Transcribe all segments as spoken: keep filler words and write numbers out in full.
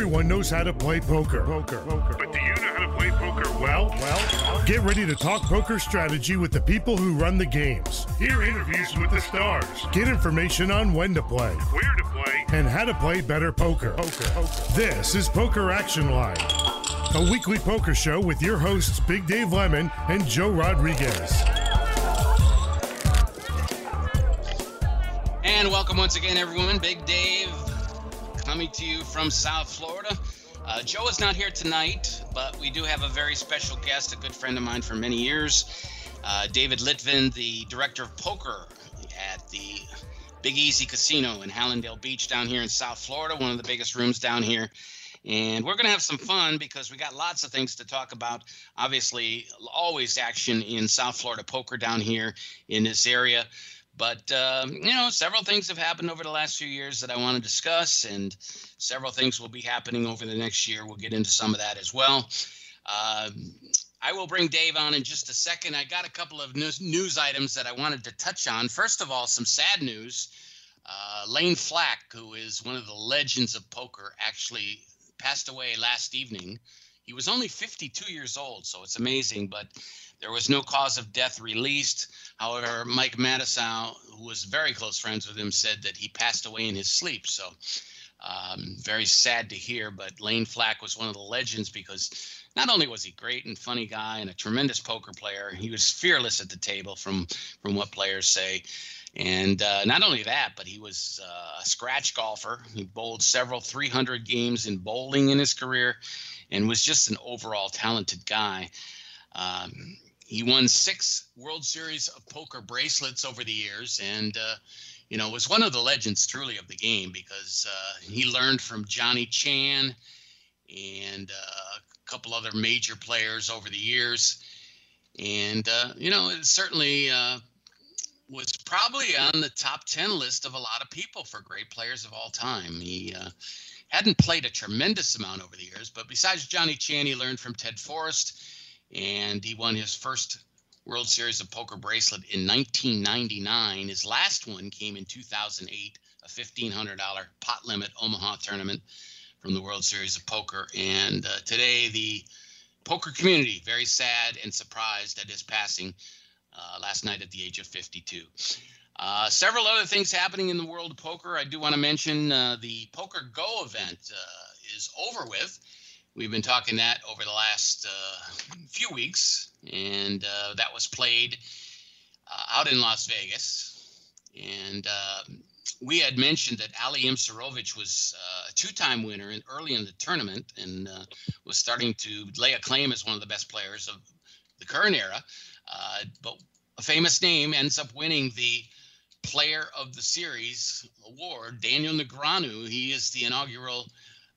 Everyone knows how to play poker. Poker. Poker. But do you know how to play poker well? Well, get ready to talk poker strategy with the people who run the games. Hear interviews with the stars. Get information on when to play, where to play, and how to play better poker. Poker. Poker. This is Poker Action Line, a weekly poker show with your hosts Big Dave Lemon and Joe Rodriguez. And welcome once again, everyone. Big Dave coming to you from South Florida. Uh, Joe is not here tonight, but we do have a very special guest, a good friend of mine for many years, uh, David Litvin, the director of poker at the Big Easy Casino in Hallandale Beach down here in South Florida, one of the biggest rooms down here. And we're going to have some fun because we got lots of things to talk about. Obviously, always action in South Florida poker down here in this area. But, uh, you know, several things have happened over the last few years that I want to discuss, and several things will be happening over the next year. We'll get into some of that as well. Uh, I will bring Dave on in just a second. I got a couple of news, news items that I wanted to touch on. First of all, some sad news. Uh, Lane Flack, who is one of the legends of poker, actually passed away last evening. He was only fifty-two years old, so it's amazing, but there was no cause of death released. However, Mike Mattisau, who was very close friends with him, said that he passed away in his sleep. So um, very sad to hear, but Lane Flack was one of the legends because not only was he great and funny guy and a tremendous poker player, he was fearless at the table from, from what players say. And uh, not only that, but he was uh, a scratch golfer. He bowled several three hundred games in bowling in his career and was just an overall talented guy. Um, he won six World Series of Poker bracelets over the years and, uh, you know, was one of the legends truly of the game because uh, he learned from Johnny Chan and uh, a couple other major players over the years. And, uh, you know, it certainly uh, was probably on the top ten list of a lot of people for great players of all time. He uh, hadn't played a tremendous amount over the years, but besides Johnny Chan, he learned from Ted Forrest. And he won his first World Series of Poker bracelet in nineteen ninety-nine. His last one came in two thousand eight, a fifteen hundred dollars pot limit Omaha tournament from the World Series of Poker. And uh, today, the poker community, very sad and surprised at his passing uh, last night at the age of fifty-two. Uh, several other things happening in the world of poker. I do want to mention uh, the Poker Go event uh, is over with. We've been talking that over the last uh, few weeks, and uh, that was played uh, out in Las Vegas. And uh, we had mentioned that Ali Imsirovic was uh, a two-time winner in, early in the tournament and uh, was starting to lay a claim as one of the best players of the current era. Uh, but a famous name ends up winning the Player of the Series award, Daniel Negreanu. He is the inaugural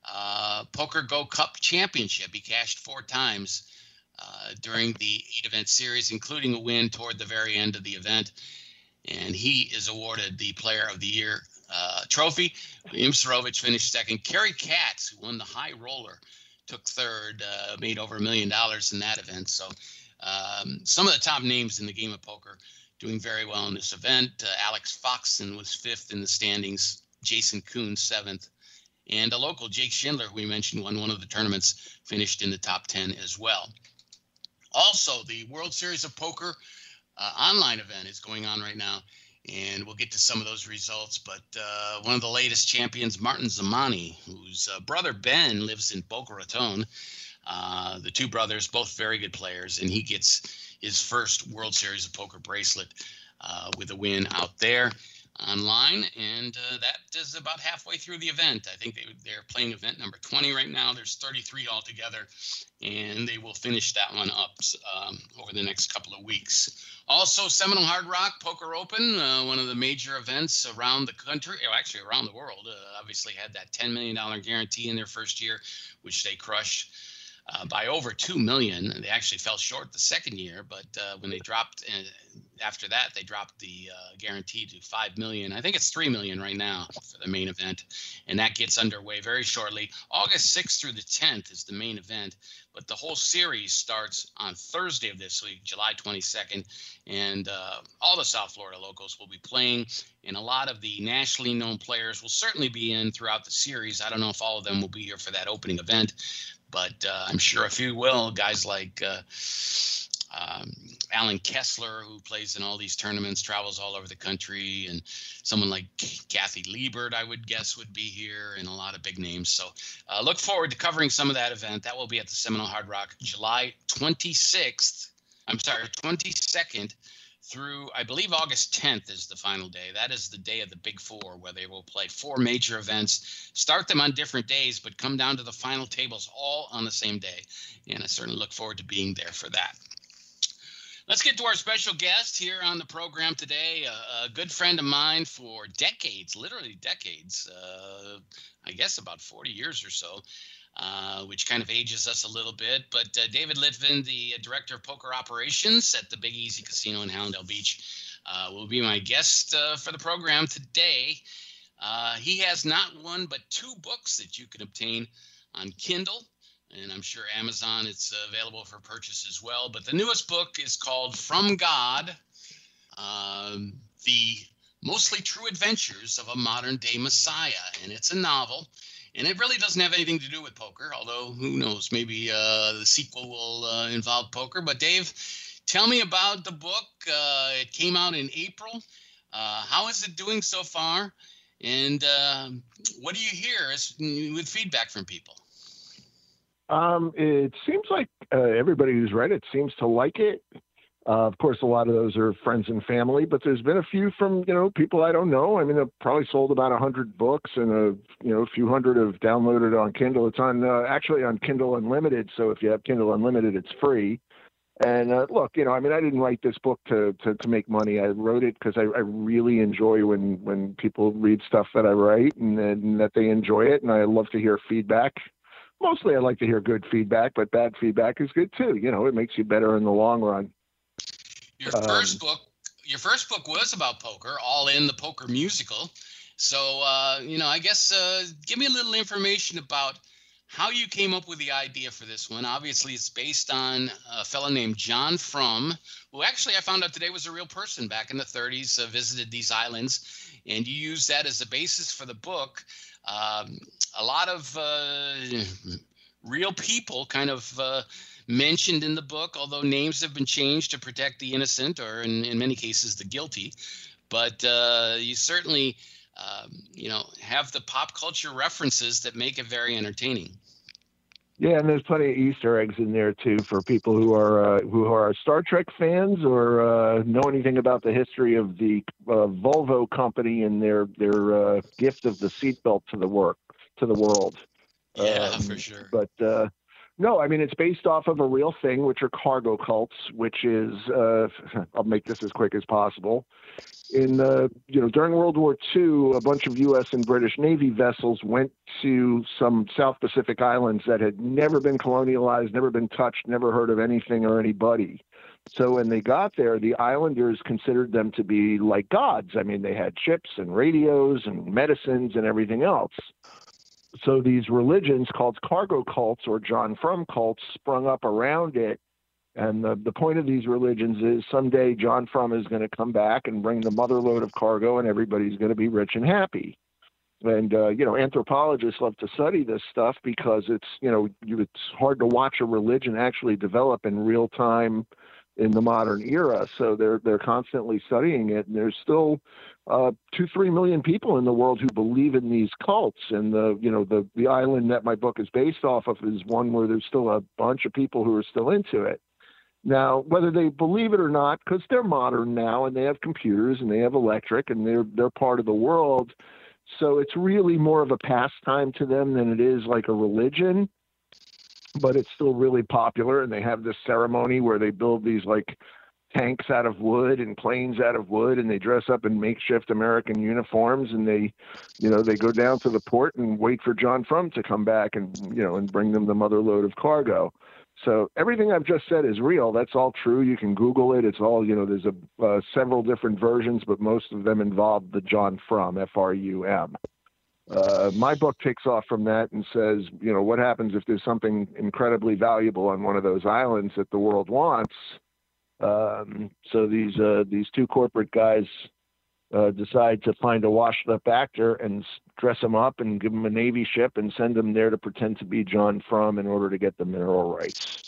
Uh, Poker Go Cup Championship. He cashed four times uh, during the eight-event series, including a win toward the very end of the event. And he is awarded the Player of the Year uh, trophy. Imsirovic finished second. Kerry Katz, who won the High Roller, took third, uh, made over a million dollars in that event. So um, some of the top names in the game of poker doing very well in this event. Uh, Alex Foxen was fifth in the standings. Jason Kuhn, seventh. And a local, Jake Schindler, who we mentioned won one of the tournaments, finished in the top ten as well. Also, the World Series of Poker uh, online event is going on right now, and we'll get to some of those results. But uh, one of the latest champions, Martin Zamani, whose uh, brother Ben lives in Boca Raton. Uh, the two brothers, both very good players, and he gets his first World Series of Poker bracelet uh, with a win out there. Online, and uh, that is about halfway through the event. I think they, they're playing event number twenty right now. There's thirty-three altogether, and they will finish that one up um, over the next couple of weeks. Also, Seminole Hard Rock Poker Open, uh, one of the major events around the country, or actually around the world, uh, obviously had that ten million dollars guarantee in their first year, which they crushed. uh, by over two million. They actually fell short the second year, but uh, when they dropped uh, after that, they dropped the uh, guarantee to five million. I think it's three million right now for the main event, and that gets underway very shortly. August sixth through the tenth is the main event, but the whole series starts on Thursday of this week, July twenty-second, and uh, all the South Florida locals will be playing, and a lot of the nationally known players will certainly be in throughout the series. I don't know if all of them will be here for that opening event, but uh, I'm sure a few will. Guys like uh, um, Alan Kessler, who plays in all these tournaments, travels all over the country, and someone like Kathy Liebert, I would guess, would be here, and a lot of big names. So uh, look forward to covering some of that event. That will be at the Seminole Hard Rock, July twenty-sixth, I'm sorry, twenty-second. Through, I believe, August tenth is the final day. That is the day of the Big Four, where they will play four major events, start them on different days, but come down to the final tables all on the same day. And I certainly look forward to being there for that. Let's get to our special guest here on the program today, a, a good friend of mine for decades, literally decades, uh, I guess about forty years or so. Uh, which kind of ages us a little bit. But uh, David Litvin, the uh, director of poker operations at the Big Easy Casino in Hallandale Beach, uh, will be my guest uh, for the program today. Uh, he has not one but two books that you can obtain on Kindle, and I'm sure Amazon, it's uh, available for purchase as well. But the newest book is called From God, uh, The Mostly True Adventures of a Modern Day Messiah, and it's a novel. And it really doesn't have anything to do with poker, although who knows, maybe uh, the sequel will uh, involve poker. But Dave, tell me about the book. Uh, it came out in April. Uh, how is it doing so far? And uh, what do you hear as, with feedback from people? Um, it seems like uh, everybody who's read it seems to like it. Uh, of course, a lot of those are friends and family, but there's been a few from, you know, people I don't know. I mean, I've probably sold about a hundred books, and, a, you know, a few hundred have downloaded on Kindle. It's on uh, actually on Kindle Unlimited, so if you have Kindle Unlimited, it's free. And uh, look, you know, I mean, I didn't write this book to, to, to make money. I wrote it because I, I really enjoy when, when people read stuff that I write and, and that they enjoy it, and I love to hear feedback. Mostly I like to hear good feedback, but bad feedback is good, too. You know, it makes you better in the long run. Your first book, your first book was about poker, All In, the Poker Musical. So, uh, you know, I guess uh, give me a little information about how you came up with the idea for this one. Obviously, it's based on a fellow named John Frum, who actually I found out today was a real person back in the thirties, uh, visited these islands, and you used that as a basis for the book. Um, a lot of uh, real people kind of uh, mentioned in the book, although names have been changed to protect the innocent, or in, in many cases the guilty. But uh, you certainly, um, you know, have the pop culture references that make it very entertaining. Yeah, and there's plenty of Easter eggs in there too for people who are uh, who are Star Trek fans or uh, know anything about the history of the uh, Volvo company and their their uh, gift of the seatbelt to the work to the world. Yeah, um, for sure. But. Uh, No, I mean, it's based off of a real thing, which are cargo cults, which is, uh, I'll make this as quick as possible. In uh, you know, during World War Two, a bunch of U S and British Navy vessels went to some South Pacific islands that had never been colonialized, never been touched, never heard of anything or anybody. So when they got there, the islanders considered them to be like gods. I mean, they had ships and radios and medicines and everything else. So these religions called cargo cults or John Frum cults sprung up around it. And the, the point of these religions is someday John Frum is going to come back and bring the mother load of cargo and everybody's going to be rich and happy. And, uh, you know, anthropologists love to study this stuff because it's, you know, it's hard to watch a religion actually develop in real time in the modern era. So they're, they're constantly studying it. And there's still uh, two, three million people in the world who believe in these cults. And the, you know, the, the island that my book is based off of is one where there's still a bunch of people who are still into it. Now, whether they believe it or not, because they're modern now and they have computers and they have electric and they're, they're part of the world. So it's really more of a pastime to them than it is like a religion. But it's still really popular, and they have this ceremony where they build these like tanks out of wood and planes out of wood, and they dress up in makeshift American uniforms, and they, you know, they go down to the port and wait for John Frum to come back and, you know, and bring them the mother load of cargo. So everything I've just said is real. That's all true. You can Google it. It's all, you know, there's a, uh, several different versions, but most of them involve the John Frum, F R U M. Uh, my book takes off from that and says, you know, what happens if there's something incredibly valuable on one of those islands that the world wants? Um, so these, uh, these two corporate guys uh, decide to find a washed up actor and dress him up and give him a Navy ship and send him there to pretend to be John Frum in order to get the mineral rights.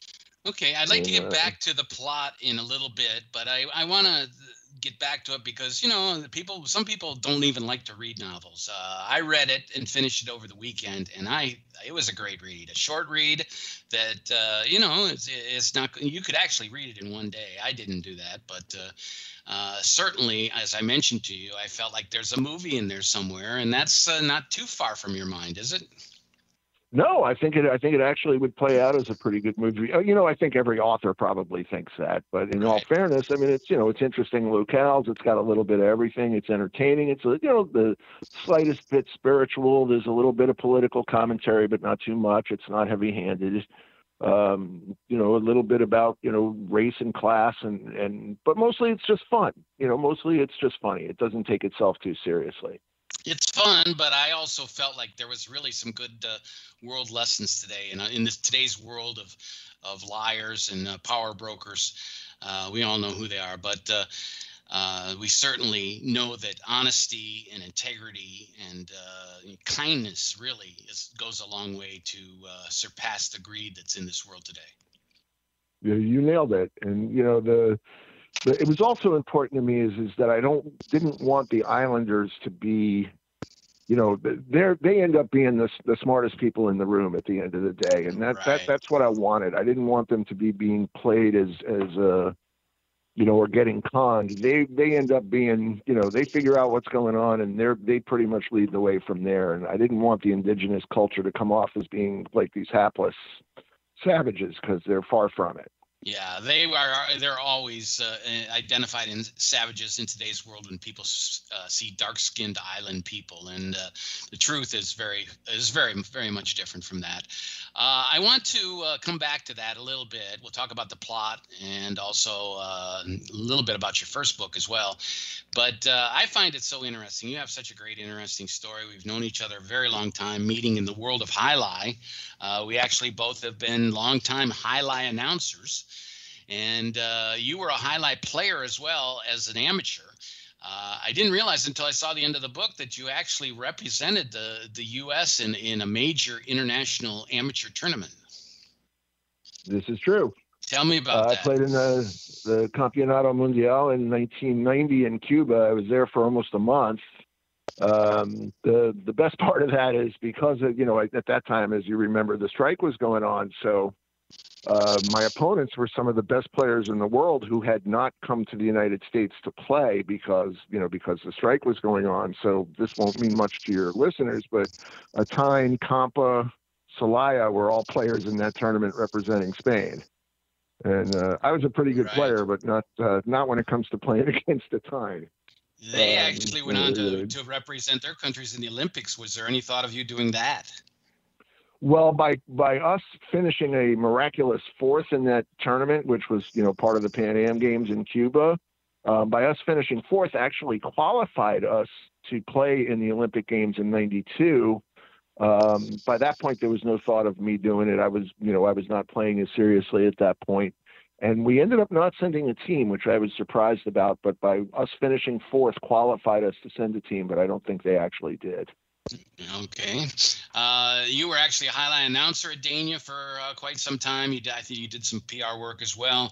Okay. I'd like and, to get uh, back to the plot in a little bit, but I, I want to get back to it because, you know, people, some people don't even like to read novels. Uh, I read it and finished it over the weekend, and I, it was a great read, a short read that, uh, you know, it's, it's not, you could actually read it in one day. I didn't do that, but, uh, Uh, certainly, as I mentioned to you, I felt like there's a movie in there somewhere, and that's uh, not too far from your mind, is it? No, I think it. I think it actually would play out as a pretty good movie. You know, I think every author probably thinks that. But in right. all fairness, I mean, it's you know, it's interesting locales. It's got a little bit of everything. It's entertaining. It's you know, the slightest bit spiritual. There's a little bit of political commentary, but not too much. It's not heavy-handed. Um, you know, a little bit about, you know, race and class and, and, but mostly it's just fun, you know, mostly it's just funny. It doesn't take itself too seriously. It's fun, but I also felt like there was really some good uh, world lessons today. And in this today's world of, of liars and uh, power brokers, uh, we all know who they are, but, uh, Uh, we certainly know that honesty and integrity and uh, kindness really is, goes a long way to uh, surpass the greed that's in this world today. Yeah, you nailed it. And, you know, the, the it was also important to me is, is that I don't didn't want the Islanders to be, you know, they're, they end up being the, the smartest people in the room at the end of the day. And that, right. that that's what I wanted. I didn't want them to be being played as, as a, you know, or getting conned. They they end up being, you know, they figure out what's going on, and they're they pretty much lead the way from there. And I didn't want the indigenous culture to come off as being like these hapless savages, because they're far from it. Yeah, they are. They're always uh, identified as savages in today's world when people uh, see dark-skinned island people, and uh, the truth is very is very very much different from that. Uh, I want to uh, come back to that a little bit. We'll talk about the plot and also uh, a little bit about your first book as well. But uh, I find it so interesting. You have such a great, interesting story. We've known each other a very long time, meeting in the world of High Lie. Uh, we actually both have been longtime High Lie announcers. And uh, you were a High Lie player as well as an amateur. Uh, I didn't realize until I saw the end of the book that you actually represented the, the U S in, in a major international amateur tournament. This is true. Tell me about uh, that. I played in the, the Campeonato Mundial in nineteen ninety in Cuba. I was there for almost a month. Um, the, the best part of that is because, of, you know, at that time, as you remember, the strike was going on. So Uh, my opponents were some of the best players in the world who had not come to the United States to play because, you know, because the strike was going on. So this won't mean much to your listeners, but Atine, Campa, Celaya were all players in that tournament representing Spain. And uh, I was a pretty good right. player, but not uh, not when it comes to playing against Atine. They um, actually went on to, to represent their countries in the Olympics. Was there any thought of you doing that? Well, by by us finishing a miraculous fourth in that tournament, which was, you know, part of the Pan Am Games in Cuba, um, by us finishing fourth actually qualified us to play in the Olympic Games in ninety-two. Um, by that point, there was no thought of me doing it. I was, you know, I was not playing as seriously at that point. And we ended up not sending a team, which I was surprised about. But by us finishing fourth qualified us to send a team, but I don't think they actually did. Okay. Uh, you were actually a High Lie announcer at Dania for uh, quite some time. You did, I think you did some P R work as well.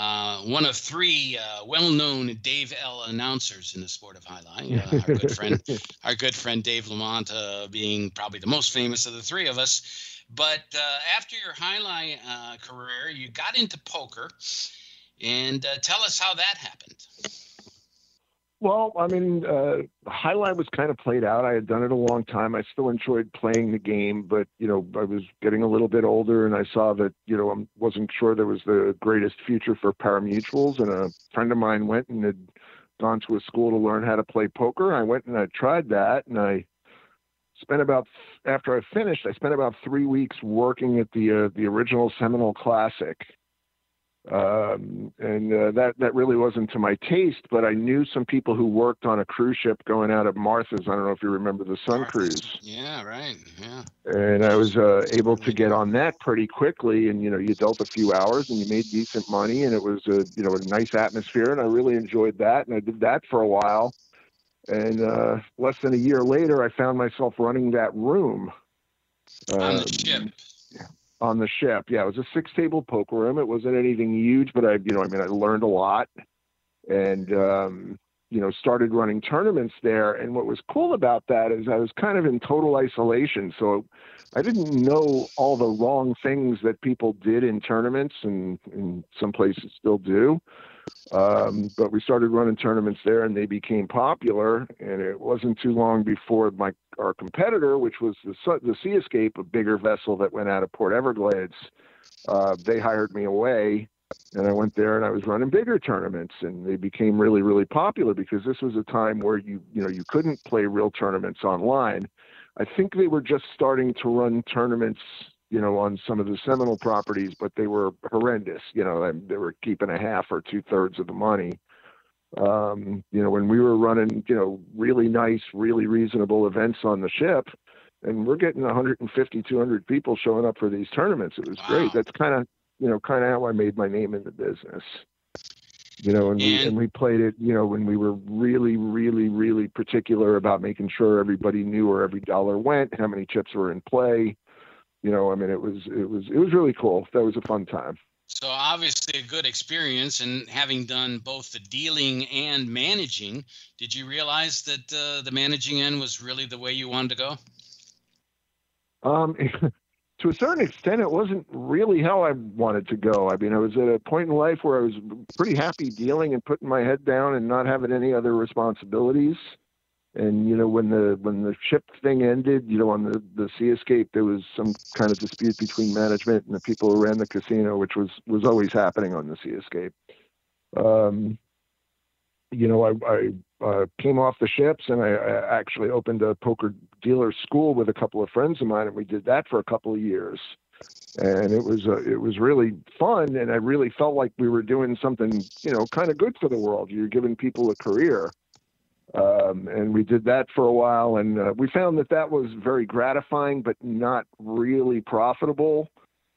Uh, one of three uh, well-known Dave L. announcers in the sport of High Lie. Uh, our, good friend, our good friend Dave Lamont uh, being probably the most famous of the three of us. But uh, after your High Lie uh, career, you got into poker. And uh, tell us how that happened. Well, I mean, uh, the highlight was kind of played out. I had done it a long time. I still enjoyed playing the game, but, you know, I was getting a little bit older, and I saw that, you know, I wasn't sure there was the greatest future for paramutuals. And a friend of mine went and had gone to a school to learn how to play poker. I went and I tried that, and I spent about, after I finished, I spent about three weeks working at the uh, the original Seminole Classic. Um, and, uh, that, that really wasn't to my taste, but I knew some people who worked on a cruise ship going out of Martha's. I don't know if you remember the Sun Cruise. Yeah. Right. Yeah. And I was, uh, able to get on that pretty quickly, and, you know, you dealt a few hours and you made decent money, and it was a, you know, a nice atmosphere, and I really enjoyed that. And I did that for a while. And, uh, less than a year later, I found myself running that room. Um, on the ship. Yeah. On the ship. Yeah, it was a six table poker room. It wasn't anything huge, but I, you know, I mean, I learned a lot, and, um, you know, started running tournaments there. And what was cool about that is I was kind of in total isolation. So I didn't know all the wrong things that people did in tournaments, and in some places still do. Um, but we started running tournaments there, and they became popular. And it wasn't too long before my our competitor, which was the the Sea Escape, a bigger vessel that went out of Port Everglades, uh, they hired me away, and I went there and I was running bigger tournaments, and they became really, really popular because this was a time where you you know you couldn't play real tournaments online. I think they were just starting to run tournaments, you know, on some of the Seminole properties, but they were horrendous. You know, they were keeping a half or two thirds of the money. Um, you know, when we were running, you know, really nice, really reasonable events on the ship, and we're getting one fifty, two hundred people showing up for these tournaments. It was wow. great. That's kind of, you know, kind of how I made my name in the business, you know, and, and we, and we played it, you know, when we were really, really, really particular about making sure everybody knew where every dollar went, how many chips were in play. You know, I mean, it was, it was, it was really cool. That was a fun time. So obviously a good experience, and having done both the dealing and managing, did you realize that uh, the managing end was really the way you wanted to go? Um, to a certain extent, it wasn't really how I wanted to go. I mean, I was at a point in life where I was pretty happy dealing and putting my head down and not having any other responsibilities. And, you know, when the when the ship thing ended, you know, on the, the Sea Escape, there was some kind of dispute between management and the people who ran the casino, which was, was always happening on the Sea Escape. Um, you know, I, I uh, came off the ships, and I, I actually opened a poker dealer school with a couple of friends of mine, and we did that for a couple of years. And it was uh, it was really fun, and I really felt like we were doing something, you know, kind of good for the world. You're giving people a career. Um, and we did that for a while, and uh, we found that that was very gratifying, but not really profitable,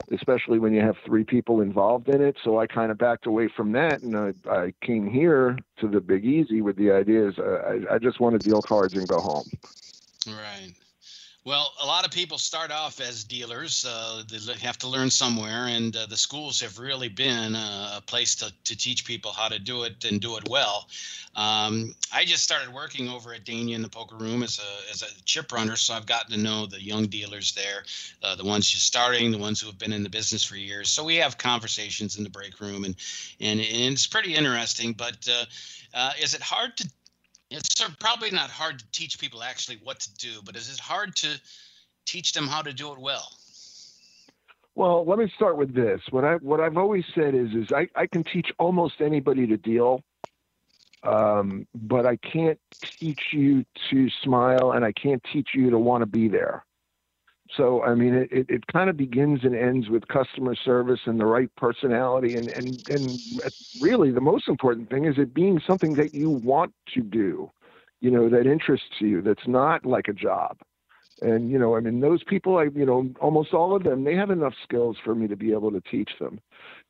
especially when you have three people involved in it. So I kind of backed away from that, and I, I came here to the Big Easy with the ideas. Uh, I, I just want to deal cards and go home. Right. Well, a lot of people start off as dealers. Uh, they have to learn somewhere, and uh, the schools have really been uh, a place to, to teach people how to do it and do it well. Um, I just started working over at Dania in the poker room as a as a chip runner, so I've gotten to know the young dealers there, uh, the ones just starting, the ones who have been in the business for years. So we have conversations in the break room, and and, and it's pretty interesting. But uh, uh, is it hard to? It's probably not hard to teach people actually what to do, but is it hard to teach them how to do it well? Well, let me start with this. What, I, what I've always said is, is I, I can teach almost anybody to deal, um, but I can't teach you to smile, and I can't teach you to want to be there. So, I mean, it, it kind of begins and ends with customer service and the right personality. And, and, and really, the most important thing is it being something that you want to do, you know, that interests you, that's not like a job. And, you know, I mean, those people, I, you know, almost all of them, they have enough skills for me to be able to teach them.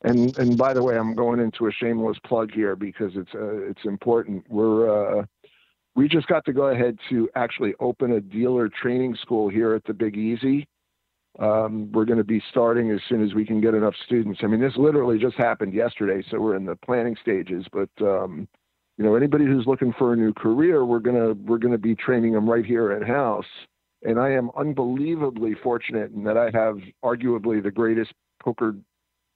And, and by the way, I'm going into a shameless plug here because it's, uh, it's important. We're, uh, We just got to go ahead to actually open a dealer training school here at the Big Easy. Um, we're going to be starting as soon as we can get enough students. I mean, this literally just happened yesterday, so we're in the planning stages. But um, you know, anybody who's looking for a new career, we're gonna we're gonna be training them right here in house. And I am unbelievably fortunate in that I have arguably the greatest poker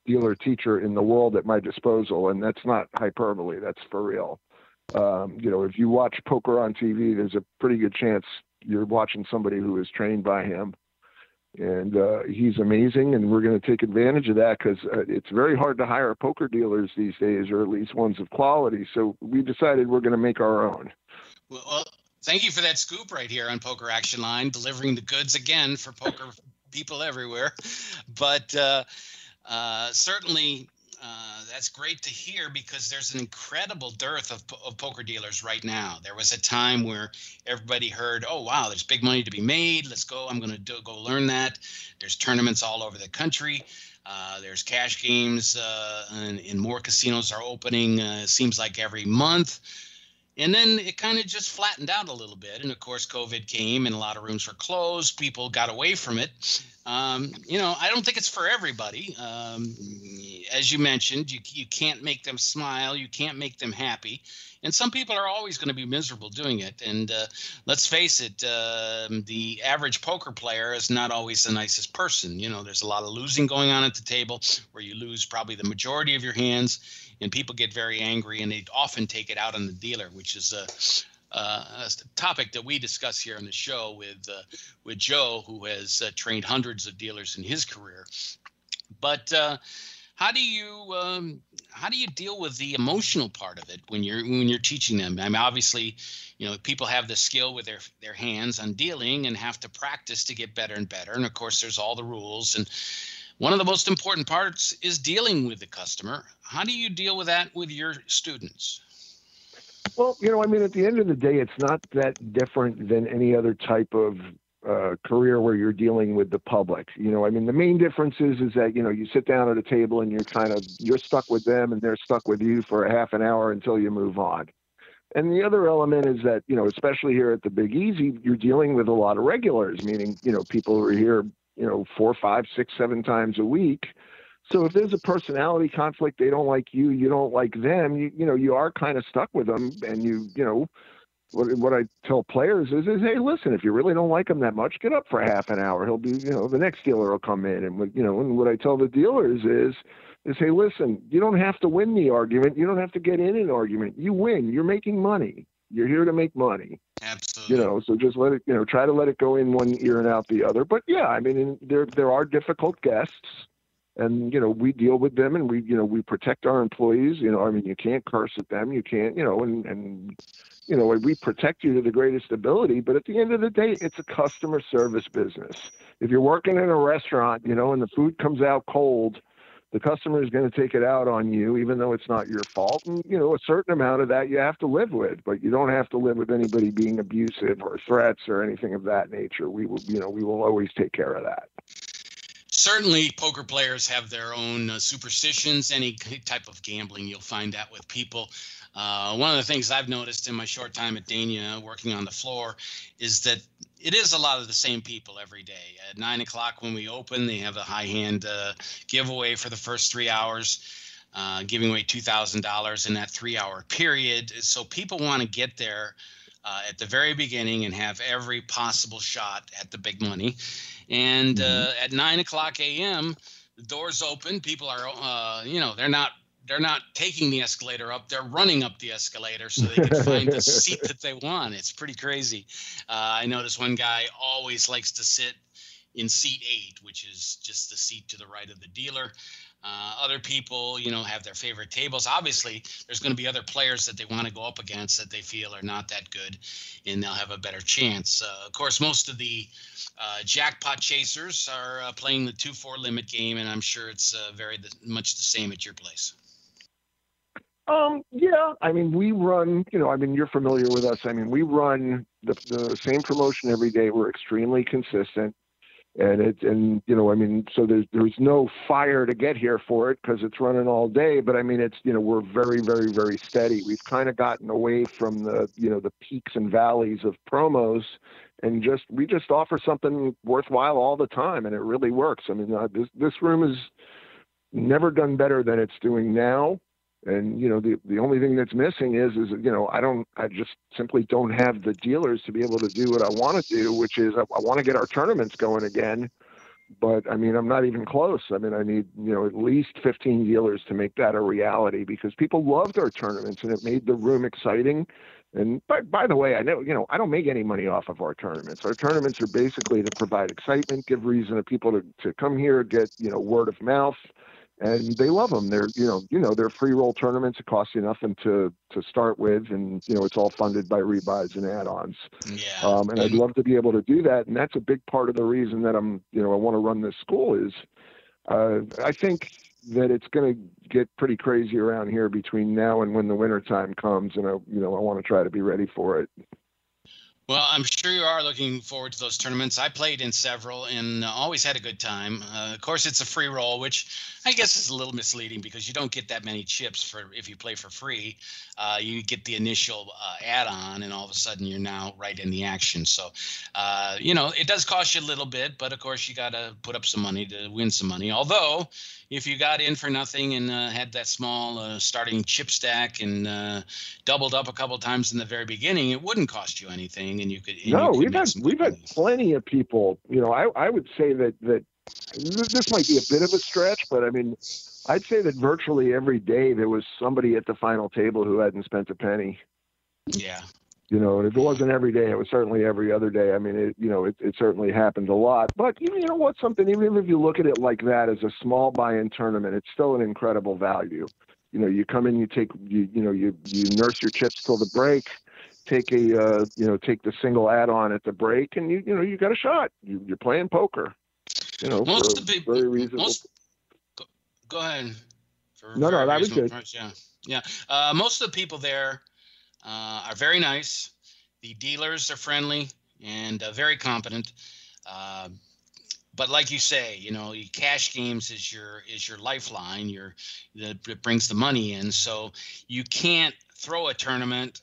dealer teacher in the world at my disposal, and that's not hyperbole. That's for real. Um, you know, if you watch poker on T V, there's a pretty good chance you're watching somebody who is trained by him. And uh, he's amazing, and we're going to take advantage of that because uh, it's very hard to hire poker dealers these days, or at least ones of quality. So we decided we're going to make our own. Well, well, thank you for that scoop right here on Poker Action Line, delivering the goods again for poker people everywhere. But uh, uh, certainly uh, that's great to hear, because there's an incredible dearth of, of poker dealers right now. There was a time where everybody heard, oh, wow, there's big money to be made. Let's go. I'm going to do, go learn that. There's tournaments all over the country. Uh, there's cash games, uh, and, and more casinos are opening, uh, seems like every month. And then it kind of just flattened out a little bit. And, of course, COVID came and a lot of rooms were closed. People got away from it. Um, you know, I don't think it's for everybody. Um, as you mentioned, you, you can't make them smile. You can't make them happy. And some people are always going to be miserable doing it. And uh, let's face it, uh, the average poker player is not always the nicest person. You know, there's a lot of losing going on at the table where you lose probably the majority of your hands. And people get very angry, and they often take it out on the dealer, which is a, a, a topic that we discuss here on the show with uh, with Joe, who has uh, trained hundreds of dealers in his career. But uh, how do you um, how do you deal with the emotional part of it when you're when you're teaching them? I mean, obviously, you know, people have the skill with their their hands on dealing and have to practice to get better and better. And of course, there's all the rules and. One of the most important parts is dealing with the customer. How do you deal with that with your students? Well, you know, I mean, at the end of the day, it's not that different than any other type of uh, career where you're dealing with the public. You know, I mean, the main difference is, is that, you know, you sit down at a table and you're kind of, you're stuck with them and they're stuck with you for a half an hour until you move on. And the other element is that, you know, especially here at the Big Easy, you're dealing with a lot of regulars, meaning, you know, people who are here, you know, four, five, six, seven times a week. So if there's a personality conflict, they don't like you, you don't like them, you, you know, you are kind of stuck with them. And you, you know, what, what I tell players is, is, hey, listen, if you really don't like him that much, get up for half an hour. He'll be, you know, the next dealer will come in. And, you know, and what I tell the dealers is, is, hey, listen, you don't have to win the argument. You don't have to get in an argument. You win, you're making money. You're here to make money. Absolutely. You know, so just let it, you know, try to let it go in one ear and out the other. But yeah, I mean, there, there are difficult guests, and, you know, we deal with them, and we, you know, we protect our employees. You know, I mean, you can't curse at them. You can't, you know, and, and, you know, we protect you to the greatest ability, but at the end of the day, it's a customer service business. If you're working in a restaurant, you know, and the food comes out cold, the customer is going to take it out on you, even though it's not your fault. And, you know, a certain amount of that you have to live with, but you don't have to live with anybody being abusive or threats or anything of that nature. We will, you know, we will always take care of that. Certainly, poker players have their own uh, superstitions, any type of gambling, you'll find that with people. Uh, one of the things I've noticed in my short time at Dania working on the floor is that it is a lot of the same people every day. At nine o'clock when we open, they have a high hand uh, giveaway for the first three hours, uh, giving away two thousand dollars in that three hour period. So people want to get there uh, at the very beginning and have every possible shot at the big money. And mm-hmm. uh, at nine o'clock a m, the doors open. People are, uh, you know, they're not They're not taking the escalator up. They're running up the escalator so they can find the seat that they want. It's pretty crazy. Uh, I noticed one guy always likes to sit in seat eight, which is just the seat to the right of the dealer. Uh, other people, you know, have their favorite tables. Obviously, there's going to be other players that they want to go up against that they feel are not that good, and they'll have a better chance. Uh, of course, most of the uh, jackpot chasers are uh, playing the two four limit game, and I'm sure it's uh, very the, much the same at your place. Um, yeah, I mean, we run, you know, I mean, you're familiar with us. I mean, we run the, the same promotion every day. We're extremely consistent, and it, and, you know, I mean, so there's, there's no fire to get here for it because it's running all day, but I mean, it's, you know, we're very, very, very steady. We've kind of gotten away from the, you know, the peaks and valleys of promos, and just, we just offer something worthwhile all the time, and it really works. I mean, uh, this, this room is never done better than it's doing now. And, you know, the, the only thing that's missing is, is, you know, I don't, I just simply don't have the dealers to be able to do what I want to do, which is I, I want to get our tournaments going again. But I mean, I'm not even close. I mean, I need, you know, at least fifteen dealers to make that a reality, because people loved our tournaments and it made the room exciting. And by, by the way, I know, you know, I don't make any money off of our tournaments. Our tournaments are basically to provide excitement, give reason to people to, to come here, get, you know, word of mouth, and they love them. They're, you know, you know, they're free roll tournaments. It costs you nothing to, to start with. And, you know, it's all funded by rebuys and add-ons. Yeah. Um, and I'd love to be able to do that. And that's a big part of the reason that I'm, you know, I want to run this school is uh, I think that it's going to get pretty crazy around here between now and when the winter time comes. And I, you know, I want to try to be ready for it. Well, I'm sure you are looking forward to those tournaments. I played in several and always had a good time. Uh, of course, it's a free roll, which I guess is a little misleading because you don't get that many chips for if you play for free. Uh, you get the initial uh, add-on, and all of a sudden you're now right in the action. So, uh, you know, it does cost you a little bit, but of course you got to put up some money to win some money. Although, if you got in for nothing and uh, had that small uh, starting chip stack and uh, doubled up a couple of times in the very beginning, it wouldn't cost you anything. And you could, and no, you could we've had we've money. had plenty of people. You know, I, I would say that that this might be a bit of a stretch, but I mean, I'd say that virtually every day there was somebody at the final table who hadn't spent a penny. Yeah, you know, and if it wasn't every day, it was certainly every other day. I mean, it, you know, it, it certainly happened a lot. But you know what? Something, even if you look at it like that, as a small buy-in tournament, it's still an incredible value. You know, you come in, you take, you you know, you you nurse your chips till the break. Take a uh, you know take the single add-on at the break, and you you know you got a shot. You, you're playing poker, you know. Most of the people, very reasonable. Most, go, go ahead. For no, no, that was good. Price, yeah, yeah. Uh, most of the people there uh, are very nice. The dealers are friendly and uh, very competent. Uh, But like you say, you know, cash games is your is your lifeline. Your that brings the money in. So you can't throw a tournament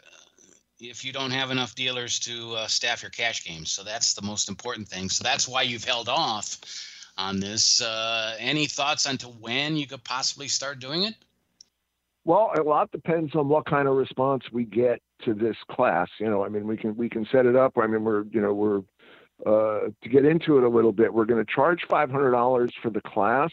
if you don't have enough dealers to uh, staff your cash games. So that's the most important thing. So that's why you've held off on this. Uh, any thoughts on to when you could possibly start doing it? Well, a lot depends on what kind of response we get to this class. You know, I mean, we can, we can set it up. I mean, we're, you know, we're, uh, to get into it a little bit, we're going to charge five hundred dollars for the class.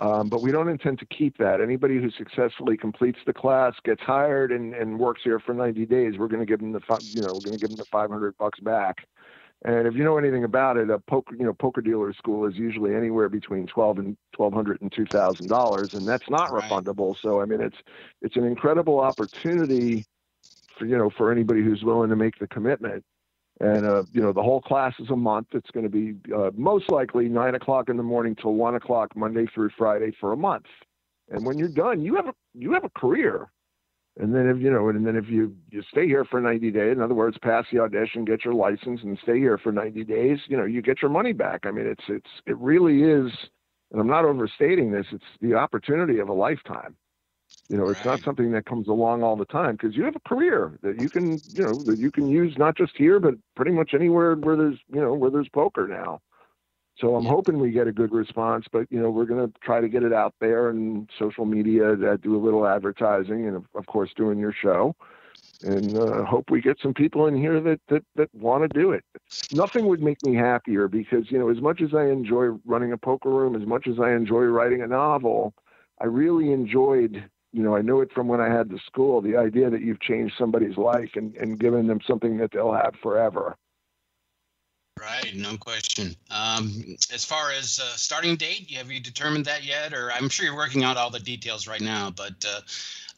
Um, but we don't intend to keep that. Anybody who successfully completes the class, gets hired, and, and works here for ninety days, we're going to give them the you know we're going to give them the five hundred bucks back. And if you know anything about it, a poker you know poker dealer school is usually anywhere between twelve and twelve hundred and two thousand dollars, and that's not right. refundable. So I mean, it's it's an incredible opportunity for you know for anybody who's willing to make the commitment. And, uh, you know, the whole class is a month. It's going to be uh, most likely nine o'clock in the morning till one o'clock Monday through Friday for a month. And when you're done, you have a, you have a career. And then, if you know, and then if you, you stay here for ninety days, in other words, pass the audition, get your license, and stay here for ninety days, you know, you get your money back. I mean, it's it's it really is, and I'm not overstating this, it's the opportunity of a lifetime. You know, it's right. not something that comes along all the time, because you have a career that you can, you know, that you can use not just here, but pretty much anywhere where there's, you know, where there's poker now. So I'm yeah. hoping we get a good response, but, you know, we're going to try to get it out there and social media, that do a little advertising, and of course doing your show, and uh, hope we get some people in here that, that, that want to do it. Nothing would make me happier, because, you know, as much as I enjoy running a poker room, as much as I enjoy writing a novel, I really enjoyed, you know, I knew it from when I had the school, the idea that you've changed somebody's life and, and given them something that they'll have forever. Right. No question. Um, as far as uh, starting date, have you determined that yet? Or I'm sure you're working out all the details right now, but uh,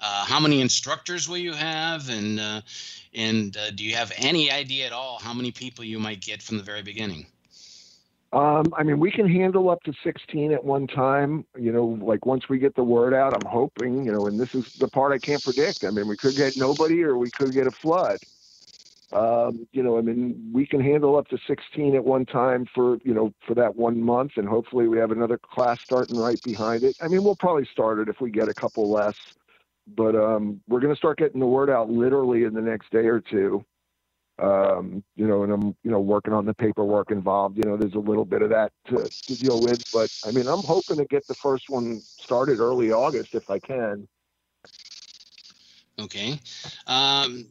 uh, how many instructors will you have? And, uh, and uh, do you have any idea at all how many people you might get from the very beginning? Um, I mean, we can handle up to sixteen at one time, you know, like once we get the word out, I'm hoping, you know, and this is the part I can't predict. I mean, we could get nobody or we could get a flood. Um, you know, I mean, we can handle up to sixteen at one time for, you know, for that one month. And hopefully we have another class starting right behind it. I mean, we'll probably start it if we get a couple less, but um, we're going to start getting the word out literally in the next day or two. Um, you know, and I'm, you know, working on the paperwork involved, you know, there's a little bit of that to, to deal with, but I mean, I'm hoping to get the first one started early August if I can. Okay. Um,